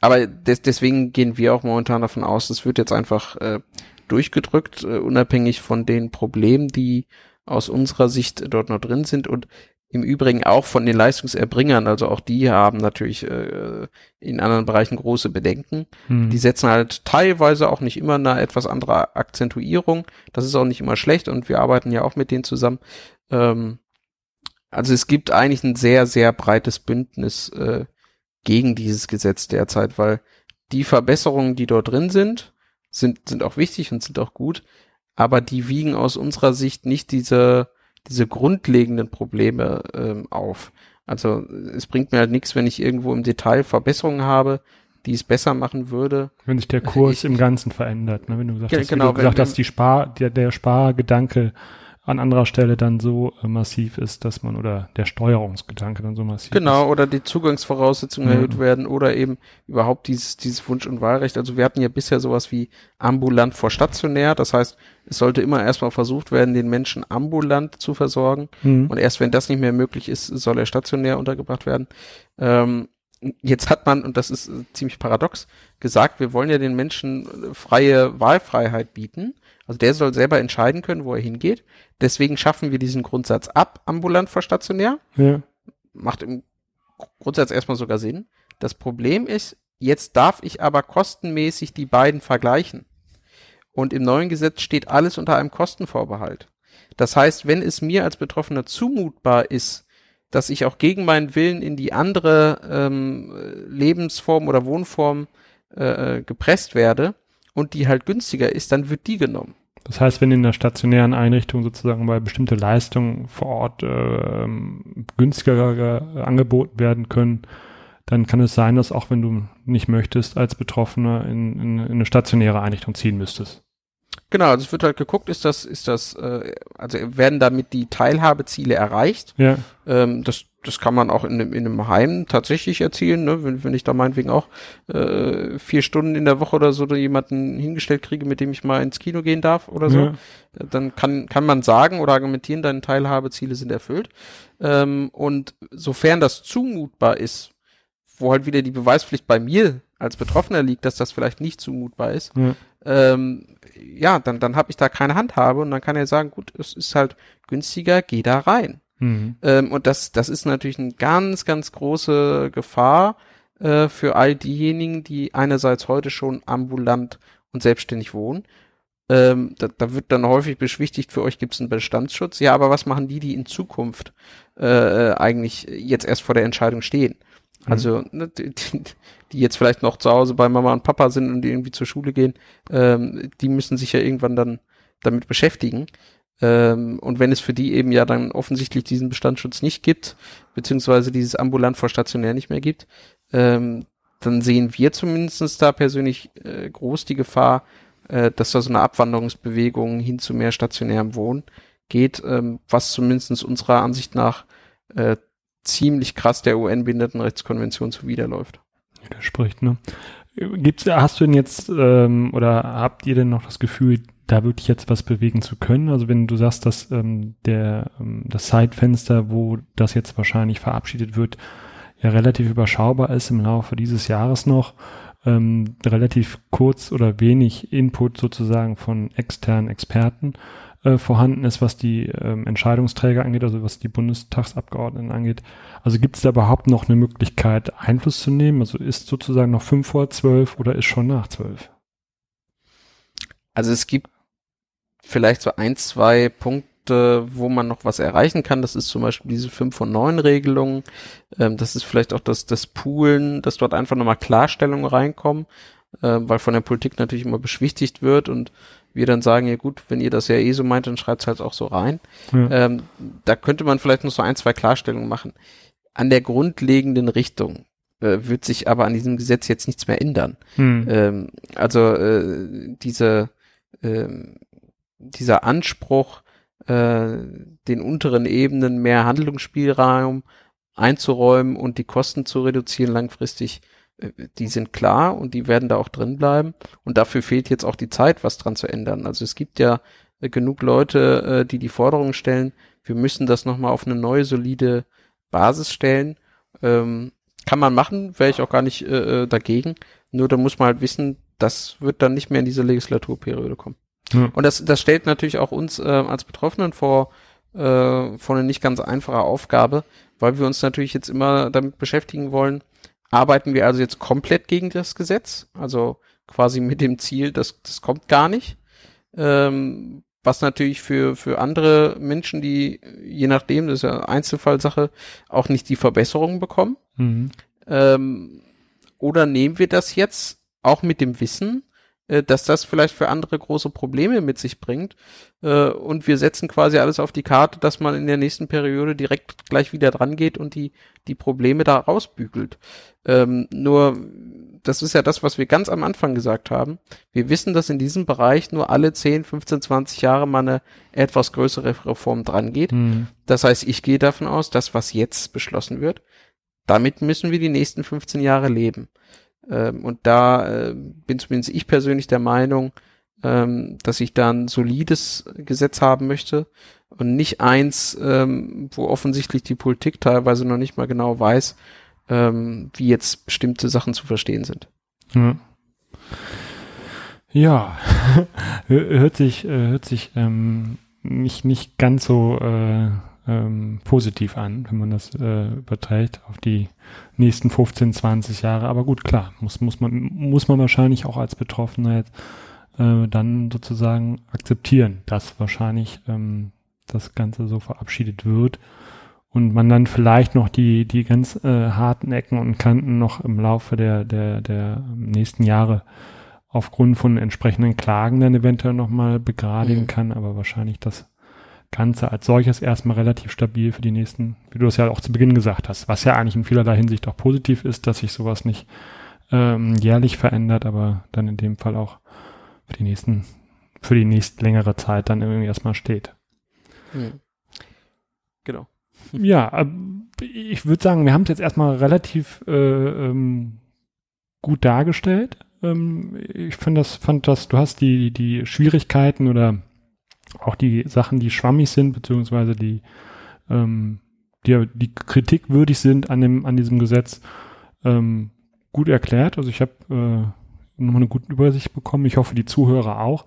aber des, deswegen gehen wir auch momentan davon aus, das wird jetzt einfach äh, durchgedrückt, äh, unabhängig von den Problemen, die aus unserer Sicht dort noch drin sind und im Übrigen auch von den Leistungserbringern, also auch die haben natürlich äh, in anderen Bereichen große Bedenken. Hm. Die setzen halt teilweise auch nicht immer eine etwas andere Akzentuierung. Das ist auch nicht immer schlecht und wir arbeiten ja auch mit denen zusammen. Ähm, also es gibt eigentlich ein sehr, sehr breites Bündnis äh, gegen dieses Gesetz derzeit, weil die Verbesserungen, die dort drin sind, sind, sind auch wichtig und sind auch gut, aber die wiegen aus unserer Sicht nicht diese, diese grundlegenden Probleme ähm, auf. Also es bringt mir halt nichts, wenn ich irgendwo im Detail Verbesserungen habe, die es besser machen würde. Wenn sich der Kurs ich, im Ganzen verändert, ne? Wenn du gesagt ja, hast, genau, du gesagt wenn, hast die Spar, der, der Spargedanke an anderer Stelle dann so äh, massiv ist, dass man, oder der Steuerungsgedanke dann so massiv genau, ist. Genau, oder die Zugangsvoraussetzungen mhm. erhöht werden oder eben überhaupt dieses, dieses Wunsch- und Wahlrecht. Also wir hatten ja bisher sowas wie ambulant vor stationär. Das heißt, es sollte immer erstmal versucht werden, den Menschen ambulant zu versorgen. Mhm. Und erst wenn das nicht mehr möglich ist, soll er stationär untergebracht werden. Ähm, Jetzt hat man, und das ist ziemlich paradox, gesagt, wir wollen ja den Menschen freie Wahlfreiheit bieten. Also der soll selber entscheiden können, wo er hingeht. Deswegen schaffen wir diesen Grundsatz ab, ambulant vor stationär. Ja. Macht im Grundsatz erstmal sogar Sinn. Das Problem ist, jetzt darf ich aber kostenmäßig die beiden vergleichen. Und im neuen Gesetz steht alles unter einem Kostenvorbehalt. Das heißt, wenn es mir als Betroffener zumutbar ist, dass ich auch gegen meinen Willen in die andere ähm, Lebensform oder Wohnform äh, gepresst werde und die halt günstiger ist, dann wird die genommen. Das heißt, wenn in der stationären Einrichtung sozusagen bei bestimmten Leistungen vor Ort äh, günstiger angeboten werden können, dann kann es sein, dass auch wenn du nicht möchtest, als Betroffener in, in, in eine stationäre Einrichtung ziehen müsstest. Genau, also es wird halt geguckt, ist das, ist das, äh, also werden damit die Teilhabeziele erreicht. Ja. Ähm, das, das kann man auch in einem, in einem Heim tatsächlich erzielen, ne? Wenn, wenn ich da meinetwegen auch äh, vier Stunden in der Woche oder so jemanden hingestellt kriege, mit dem ich mal ins Kino gehen darf oder so, ja. Dann kann, kann man sagen oder argumentieren, deine Teilhabeziele sind erfüllt. Ähm, und sofern das zumutbar ist, wo halt wieder die Beweispflicht bei mir als Betroffener liegt, dass das vielleicht nicht zumutbar ist, ja. Ähm, ja, dann, dann habe ich da keine Handhabe und dann kann er sagen, gut, es ist halt günstiger, geh da rein. Mhm. Ähm, und das, das ist natürlich eine ganz, ganz große Gefahr äh, für all diejenigen, die einerseits heute schon ambulant und selbstständig wohnen. Ähm, da, da wird dann häufig beschwichtigt, für euch gibt es einen Bestandsschutz. Ja, aber was machen die, die in Zukunft äh, eigentlich jetzt erst vor der Entscheidung stehen? Also, ne, die, die jetzt vielleicht noch zu Hause bei Mama und Papa sind und die irgendwie zur Schule gehen, ähm, die müssen sich ja irgendwann dann damit beschäftigen. Ähm, und wenn es für die eben ja dann offensichtlich diesen Bestandsschutz nicht gibt, beziehungsweise dieses ambulant vor stationär nicht mehr gibt, ähm, dann sehen wir zumindest da persönlich äh, groß die Gefahr, äh, dass da so eine Abwanderungsbewegung hin zu mehr stationärem Wohnen geht, ähm, was zumindest unserer Ansicht nach äh, ziemlich krass der U N-Behindertenrechtskonvention zuwiderläuft. Widerspricht, ne? Gibt's, hast du denn jetzt ähm, oder habt ihr denn noch das Gefühl, da wirklich jetzt was bewegen zu können? Also wenn du sagst, dass ähm, der ähm, das Zeitfenster, wo das jetzt wahrscheinlich verabschiedet wird, ja relativ überschaubar ist im Laufe dieses Jahres noch, ähm, relativ kurz oder wenig Input sozusagen von externen Experten vorhanden ist, was die ähm, Entscheidungsträger angeht, also was die Bundestagsabgeordneten angeht. Also gibt es da überhaupt noch eine Möglichkeit, Einfluss zu nehmen? Also ist sozusagen noch fünf vor zwölf oder ist schon nach zwölf? Also es gibt vielleicht so ein, zwei Punkte, wo man noch was erreichen kann. Das ist zum Beispiel diese fünf von neun Regelung. Ähm, das ist vielleicht auch das, das Poolen, dass dort einfach nochmal Klarstellungen reinkommen, äh, weil von der Politik natürlich immer beschwichtigt wird und wir dann sagen, ja gut, wenn ihr das ja eh so meint, dann schreibt es halt auch so rein. Ja. Ähm, da könnte man vielleicht noch so ein, zwei Klarstellungen machen. An der grundlegenden Richtung äh, wird sich aber an diesem Gesetz jetzt nichts mehr ändern. Hm. Ähm, also äh, diese, äh, dieser Anspruch, äh, den unteren Ebenen mehr Handlungsspielraum einzuräumen und die Kosten zu reduzieren langfristig, die sind klar und die werden da auch drin bleiben und dafür fehlt jetzt auch die Zeit, was dran zu ändern. Also es gibt ja genug Leute, die die Forderungen stellen, wir müssen das nochmal auf eine neue, solide Basis stellen. Ähm, kann man machen, wäre ich auch gar nicht äh, dagegen, nur da muss man halt wissen, das wird dann nicht mehr in diese Legislaturperiode kommen. Mhm. Und das, das stellt natürlich auch uns äh, als Betroffenen vor, äh, vor eine nicht ganz einfache Aufgabe, weil wir uns natürlich jetzt immer damit beschäftigen wollen, arbeiten wir also jetzt komplett gegen das Gesetz, also quasi mit dem Ziel, das, das kommt gar nicht, ähm, was natürlich für, für andere Menschen, die je nachdem, das ist ja Einzelfallsache, auch nicht die Verbesserungen bekommen. Mhm. Ähm, oder nehmen wir das jetzt auch mit dem Wissen, äh, dass das vielleicht für andere große Probleme mit sich bringt äh, und wir setzen quasi alles auf die Karte, dass man in der nächsten Periode direkt gleich wieder dran geht und die, die Probleme da rausbügelt. Ähm, nur, das ist ja das, was wir ganz am Anfang gesagt haben. Wir wissen, dass in diesem Bereich nur alle zehn, fünfzehn, zwanzig Jahre mal eine etwas größere Reform dran geht. Mhm. Das heißt, ich gehe davon aus, dass was jetzt beschlossen wird, damit müssen wir die nächsten fünfzehn Jahre leben. Ähm, und da äh, bin zumindest ich persönlich der Meinung, ähm, dass ich da ein solides Gesetz haben möchte und nicht eins, ähm, wo offensichtlich die Politik teilweise noch nicht mal genau weiß, wie jetzt bestimmte Sachen zu verstehen sind. Ja, ja. hört sich, hört sich ähm, nicht, nicht ganz so äh, ähm, positiv an, wenn man das äh, überträgt auf die nächsten fünfzehn, zwanzig Jahre. Aber gut, klar, muss, muss man, muss man wahrscheinlich auch als Betroffenheit äh, dann sozusagen akzeptieren, dass wahrscheinlich ähm, das Ganze so verabschiedet wird. Und man dann vielleicht noch die die ganz äh, harten Ecken und Kanten noch im Laufe der der der nächsten Jahre aufgrund von entsprechenden Klagen dann eventuell nochmal begradigen mhm. kann, aber wahrscheinlich das Ganze als solches erstmal relativ stabil für die nächsten, wie du das ja auch zu Beginn gesagt hast, was ja eigentlich in vielerlei Hinsicht auch positiv ist, dass sich sowas nicht ähm, jährlich verändert, aber dann in dem Fall auch für die nächsten, für die nächst längere Zeit dann irgendwie erstmal steht. Mhm. Genau. Ja, ich würde sagen, wir haben es jetzt erstmal relativ äh, ähm, gut dargestellt. Ähm, ich find das, fand das, du hast die, die Schwierigkeiten oder auch die Sachen, die schwammig sind, beziehungsweise die, ähm, die, die kritikwürdig sind an, dem, an diesem Gesetz, ähm, gut erklärt. Also ich habe äh, nochmal eine gute Übersicht bekommen. Ich hoffe, die Zuhörer auch.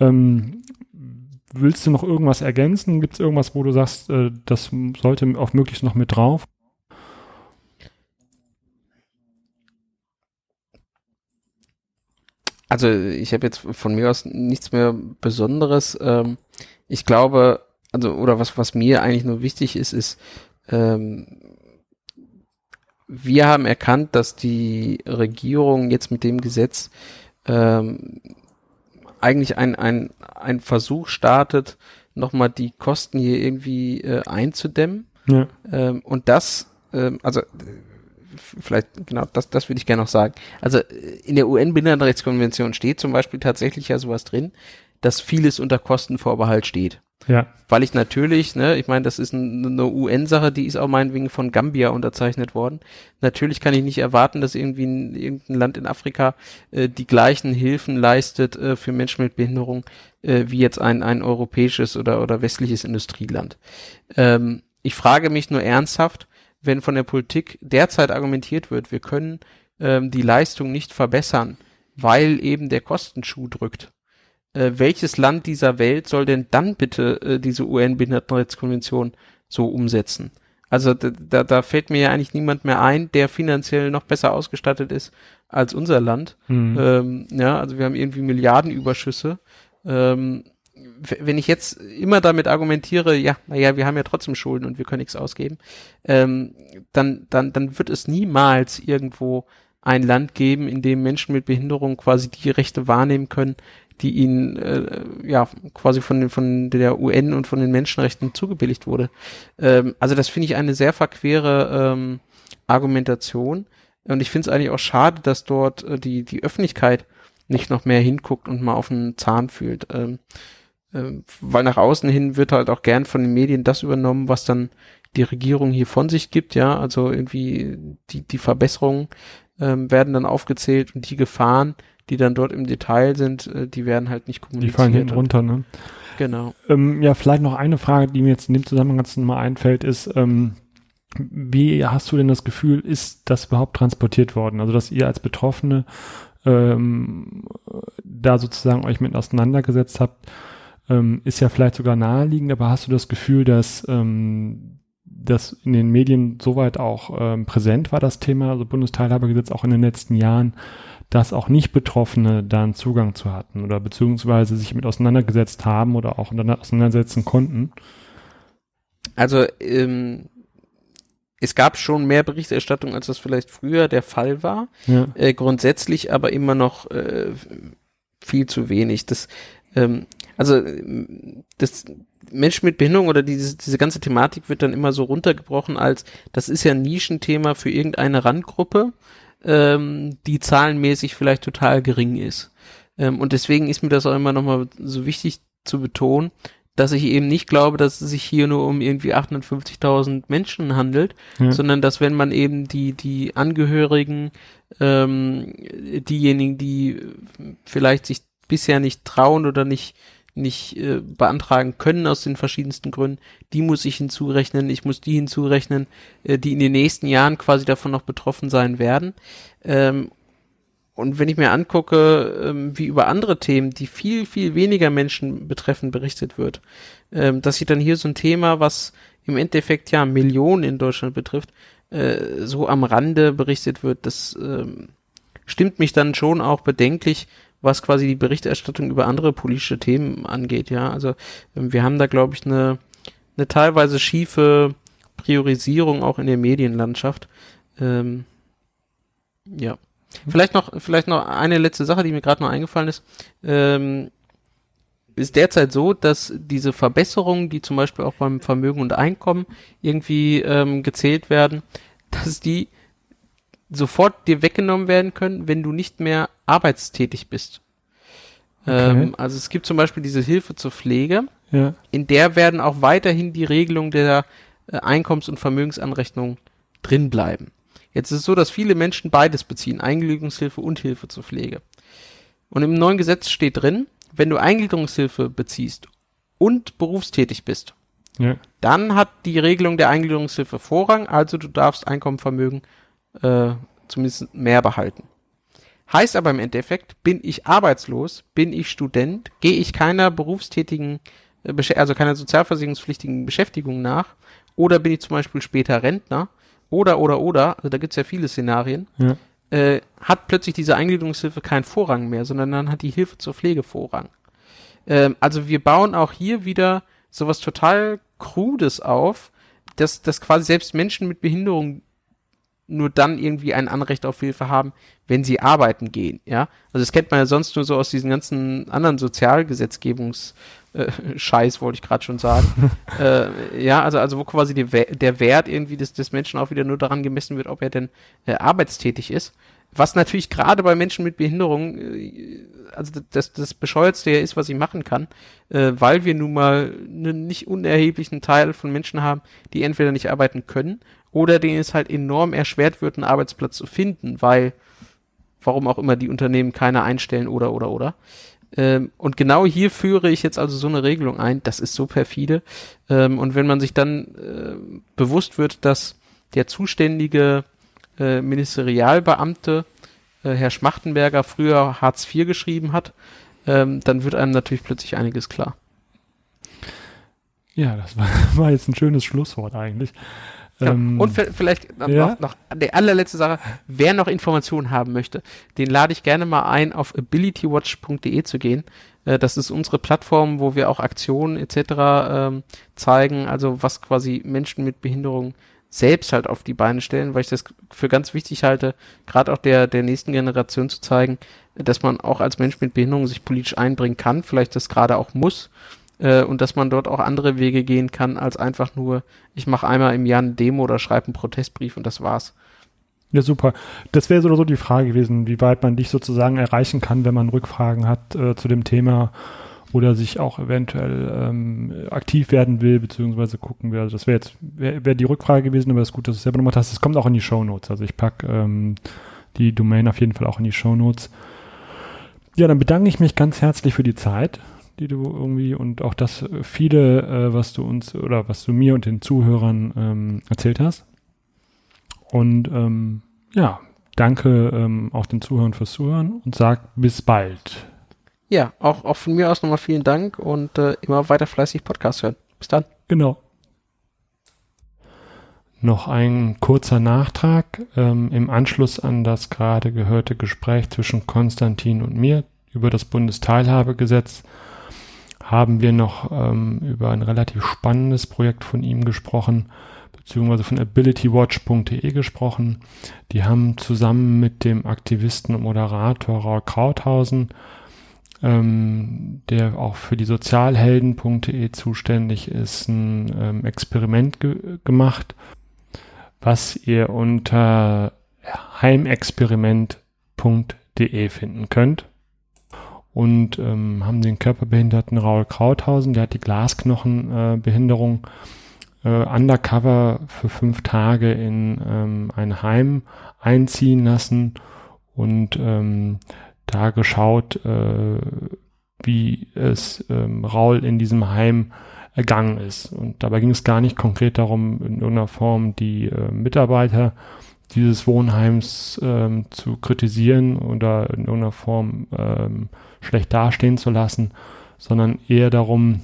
Ähm, Willst du noch irgendwas ergänzen? Gibt es irgendwas, wo du sagst, äh, das sollte auch möglichst noch mit drauf? Also ich habe jetzt von mir aus nichts mehr Besonderes. Ähm, ich glaube, also oder was, was mir eigentlich nur wichtig ist, ist, ähm, wir haben erkannt, dass die Regierung jetzt mit dem Gesetz ähm, eigentlich ein, ein, ein Versuch startet, nochmal die Kosten hier irgendwie äh, einzudämmen. Ja. Ähm, und das, ähm, also vielleicht, genau, das, das würde ich gerne noch sagen. Also in der U N-Behindertenrechtskonvention steht zum Beispiel tatsächlich ja sowas drin, dass vieles unter Kostenvorbehalt steht. Ja. Weil ich natürlich, ne, ich meine, das ist ein, eine U N-Sache, die ist auch meinetwegen von Gambia unterzeichnet worden. Natürlich kann ich nicht erwarten, dass irgendwie ein, irgendein Land in Afrika äh, die gleichen Hilfen leistet äh, für Menschen mit Behinderung äh, wie jetzt ein, ein europäisches oder, oder westliches Industrieland. Ähm, ich frage mich nur ernsthaft, wenn von der Politik derzeit argumentiert wird, wir können ähm, die Leistung nicht verbessern, weil eben der Kostenschuh drückt. Äh, welches Land dieser Welt soll denn dann bitte äh, diese U N-Behindertenrechtskonvention so umsetzen? Also da, da fällt mir ja eigentlich niemand mehr ein, der finanziell noch besser ausgestattet ist als unser Land. Mhm. Ähm, ja, also wir haben irgendwie Milliardenüberschüsse. Ähm, wenn ich jetzt immer damit argumentiere, ja, naja, wir haben ja trotzdem Schulden und wir können nichts ausgeben, ähm, dann, dann, dann wird es niemals irgendwo ein Land geben, in dem Menschen mit Behinderung quasi die Rechte wahrnehmen können, die ihnen äh, ja quasi von, von der U N und von den Menschenrechten zugebilligt wurde. Ähm, also das finde ich eine sehr verquere ähm, Argumentation. Und ich finde es eigentlich auch schade, dass dort äh, die, die Öffentlichkeit nicht noch mehr hinguckt und mal auf den Zahn fühlt. Ähm, ähm, weil nach außen hin wird halt auch gern von den Medien das übernommen, was dann die Regierung hier von sich gibt. Ja, also irgendwie die, die Verbesserungen ähm, werden dann aufgezählt und die Gefahren, die dann dort im Detail sind, die werden halt nicht kommuniziert. Die fallen hinten runter, ne? Genau. Ähm, ja, vielleicht noch eine Frage, die mir jetzt in dem Zusammenhang ganz normal einfällt, ist, ähm, wie hast du denn das Gefühl, ist das überhaupt transportiert worden? Also, dass ihr als Betroffene ähm, da sozusagen euch mit auseinandergesetzt habt, ähm, ist ja vielleicht sogar naheliegend, aber hast du das Gefühl, dass ähm, das in den Medien soweit auch ähm, präsent war, das Thema, also Bundesteilhabegesetz auch in den letzten Jahren, dass auch Nicht-Betroffene da einen Zugang zu hatten oder beziehungsweise sich mit auseinandergesetzt haben oder auch auseinandersetzen konnten? Also ähm, es gab schon mehr Berichterstattung, als das vielleicht früher der Fall war. Ja. Äh, grundsätzlich aber immer noch äh, viel zu wenig. Das, ähm, also das Menschen mit Behinderung oder diese, diese ganze Thematik wird dann immer so runtergebrochen als, das ist ja ein Nischenthema für irgendeine Randgruppe, die zahlenmäßig vielleicht total gering ist. Und deswegen ist mir das auch immer nochmal so wichtig zu betonen, dass ich eben nicht glaube, dass es sich hier nur um irgendwie achthundertfünfzigtausend Menschen handelt, ja, sondern dass, wenn man eben die die Angehörigen, ähm, diejenigen, die vielleicht sich bisher nicht trauen oder nicht nicht äh, beantragen können aus den verschiedensten Gründen, die muss ich hinzurechnen, ich muss die hinzurechnen, äh, die in den nächsten Jahren quasi davon noch betroffen sein werden. Ähm, und wenn ich mir angucke, ähm, wie über andere Themen, die viel, viel weniger Menschen betreffen, berichtet wird, ähm, dass ich dann hier so ein Thema, was im Endeffekt ja Millionen in Deutschland betrifft, äh, so am Rande berichtet wird, das ähm, stimmt mich dann schon auch bedenklich, was quasi die Berichterstattung über andere politische Themen angeht, ja. Also wir haben da, glaube ich, eine, eine teilweise schiefe Priorisierung auch in der Medienlandschaft. Ähm, ja. Vielleicht noch, vielleicht noch eine letzte Sache, die mir gerade noch eingefallen ist. Ähm, ist derzeit so, dass diese Verbesserungen, die zum Beispiel auch beim Vermögen und Einkommen irgendwie ähm, gezählt werden, dass die sofort dir weggenommen werden können, wenn du nicht mehr arbeitstätig bist. Okay. Ähm, also es gibt zum Beispiel diese Hilfe zur Pflege, ja, in der werden auch weiterhin die Regelungen der äh, Einkommens- und Vermögensanrechnung drin bleiben. Jetzt ist es so, dass viele Menschen beides beziehen, Eingliederungshilfe und Hilfe zur Pflege. Und im neuen Gesetz steht drin, wenn du Eingliederungshilfe beziehst und berufstätig bist, ja, dann hat die Regelung der Eingliederungshilfe Vorrang, also du darfst Einkommen, Vermögen äh, zumindest mehr behalten. Heißt aber im Endeffekt, bin ich arbeitslos, bin ich Student, gehe ich keiner berufstätigen also keiner sozialversicherungspflichtigen Beschäftigung nach, oder bin ich zum Beispiel später Rentner, oder, oder, oder, also da gibt es ja viele Szenarien, ja. äh, hat plötzlich diese Eingliederungshilfe keinen Vorrang mehr, sondern dann hat die Hilfe zur Pflege Vorrang. Ähm, also wir bauen auch hier wieder sowas total Krudes auf, dass, dass quasi selbst Menschen mit Behinderung nur dann irgendwie ein Anrecht auf Hilfe haben, wenn sie arbeiten gehen, ja. Also das kennt man ja sonst nur so aus diesen ganzen anderen Sozialgesetzgebungs- Scheiß, wollte ich gerade schon sagen. äh, ja, also, also wo quasi die, der Wert irgendwie des, des Menschen auch wieder nur daran gemessen wird, ob er denn äh, arbeitstätig ist. Was natürlich gerade bei Menschen mit Behinderung äh, also das, das Bescheuertste ja ist, was ich machen kann, äh, weil wir nun mal einen nicht unerheblichen Teil von Menschen haben, die entweder nicht arbeiten können oder denen es halt enorm erschwert wird, einen Arbeitsplatz zu finden, weil warum auch immer die Unternehmen keine einstellen oder, oder, oder. Und genau hier führe ich jetzt also so eine Regelung ein, das ist so perfide. Und wenn man sich dann bewusst wird, dass der zuständige Ministerialbeamte, Herr Schmachtenberger, früher Hartz vier geschrieben hat, dann wird einem natürlich plötzlich einiges klar. Ja, das war, war jetzt ein schönes Schlusswort eigentlich. Ja. Ähm, und vielleicht noch, ja? noch die allerletzte Sache, wer noch Informationen haben möchte, den lade ich gerne mal ein, auf ability watch punkt de zu gehen. Äh, das ist unsere Plattform, wo wir auch Aktionen et cetera ähm, zeigen, also was quasi Menschen mit Behinderung selbst halt auf die Beine stellen, weil ich das für ganz wichtig halte, gerade auch der, der nächsten Generation zu zeigen, dass man auch als Mensch mit Behinderung sich politisch einbringen kann, vielleicht das gerade auch muss. Und dass man dort auch andere Wege gehen kann, als einfach nur, ich mache einmal im Jahr eine Demo oder schreibe einen Protestbrief und das war's. Ja, super. Das wäre so oder so die Frage gewesen, wie weit man dich sozusagen erreichen kann, wenn man Rückfragen hat äh, zu dem Thema oder sich auch eventuell ähm, aktiv werden will, beziehungsweise gucken will. Also das wäre jetzt wär, wär die Rückfrage gewesen, aber es ist gut, dass du es selber nochmal hast. Das kommt auch in die Shownotes. Also ich packe ähm, die Domain auf jeden Fall auch in die Shownotes. Ja, dann bedanke ich mich ganz herzlich für die Zeit, die du irgendwie und auch das viele, äh, was du uns oder was du mir und den Zuhörern ähm, erzählt hast. Und ähm, ja, danke ähm, auch den Zuhörern fürs Zuhören und sag bis bald. Ja, auch, auch von mir aus nochmal vielen Dank und äh, immer weiter fleißig Podcast hören. Bis dann. Genau. Noch ein kurzer Nachtrag ähm, im Anschluss an das gerade gehörte Gespräch zwischen Konstantin und mir über das Bundesteilhabegesetz haben wir noch ähm, über ein relativ spannendes Projekt von ihm gesprochen, beziehungsweise von ability watch punkt de gesprochen. Die haben zusammen mit dem Aktivisten und Moderator Raul Krauthausen, ähm, der auch für die sozialhelden punkt de zuständig ist, ein ähm, Experiment ge- gemacht, was ihr unter heimexperiment punkt de finden könnt. Und ähm, haben den körperbehinderten Raul Krauthausen, der hat die Glasknochenbehinderung äh, äh, undercover für fünf Tage in ähm, ein Heim einziehen lassen und ähm, da geschaut, äh, wie es ähm, Raul in diesem Heim ergangen ist. Und dabei ging es gar nicht konkret darum, in irgendeiner Form die äh, Mitarbeiter dieses Wohnheims ähm, zu kritisieren oder in irgendeiner Form ähm, schlecht dastehen zu lassen, sondern eher darum,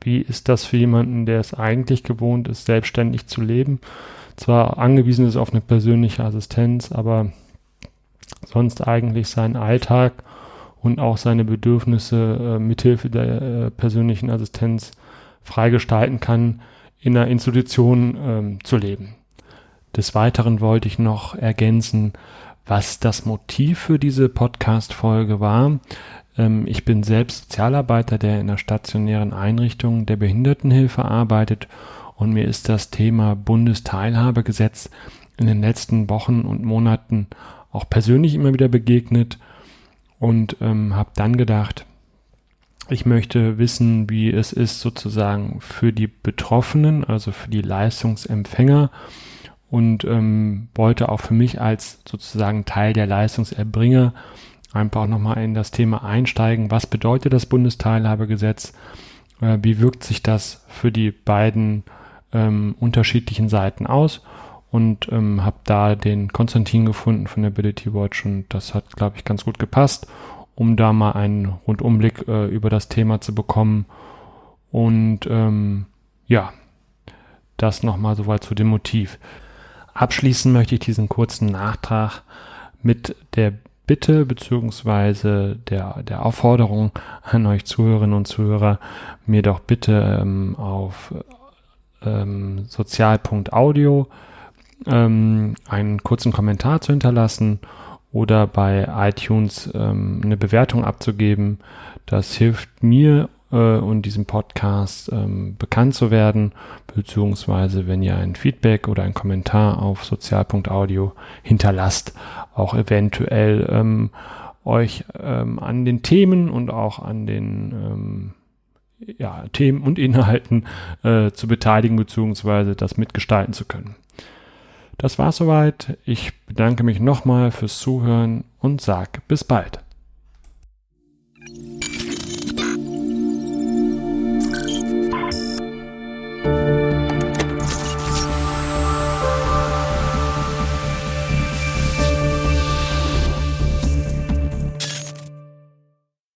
wie ist das für jemanden, der es eigentlich gewohnt ist, selbstständig zu leben, zwar angewiesen ist auf eine persönliche Assistenz, aber sonst eigentlich seinen Alltag und auch seine Bedürfnisse äh, mithilfe der äh, persönlichen Assistenz frei gestalten kann, in einer Institution ähm, zu leben. Des Weiteren wollte ich noch ergänzen, was das Motiv für diese Podcast-Folge war. Ähm, ich bin selbst Sozialarbeiter, der in einer stationären Einrichtung der Behindertenhilfe arbeitet und mir ist das Thema Bundesteilhabegesetz in den letzten Wochen und Monaten auch persönlich immer wieder begegnet und ähm, habe dann gedacht, ich möchte wissen, wie es ist sozusagen für die Betroffenen, also für die Leistungsempfänger, und ähm, wollte auch für mich als sozusagen Teil der Leistungserbringer einfach nochmal in das Thema einsteigen. Was bedeutet das Bundesteilhabegesetz? Äh, wie wirkt sich das für die beiden ähm, unterschiedlichen Seiten aus? Und ähm, habe da den Konstantin gefunden von der Ability Watch und das hat, glaube ich, ganz gut gepasst, um da mal einen Rundumblick äh, über das Thema zu bekommen. Und ähm, ja, das nochmal soweit zu dem Motiv. Abschließen möchte ich diesen kurzen Nachtrag mit der Bitte bzw. der, der Aufforderung an euch Zuhörerinnen und Zuhörer, mir doch bitte ähm, auf ähm, sozial punkt audio ähm, einen kurzen Kommentar zu hinterlassen oder bei iTunes ähm, eine Bewertung abzugeben. Das hilft mir äh, und diesem Podcast ähm, bekannt zu werden, beziehungsweise wenn ihr ein Feedback oder einen Kommentar auf sozial punkt audio hinterlasst, auch eventuell ähm, euch ähm, an den Themen und auch an den ähm, ja, Themen und Inhalten äh, zu beteiligen, beziehungsweise das mitgestalten zu können. Das war's soweit. Ich bedanke mich nochmal fürs Zuhören und sage bis bald.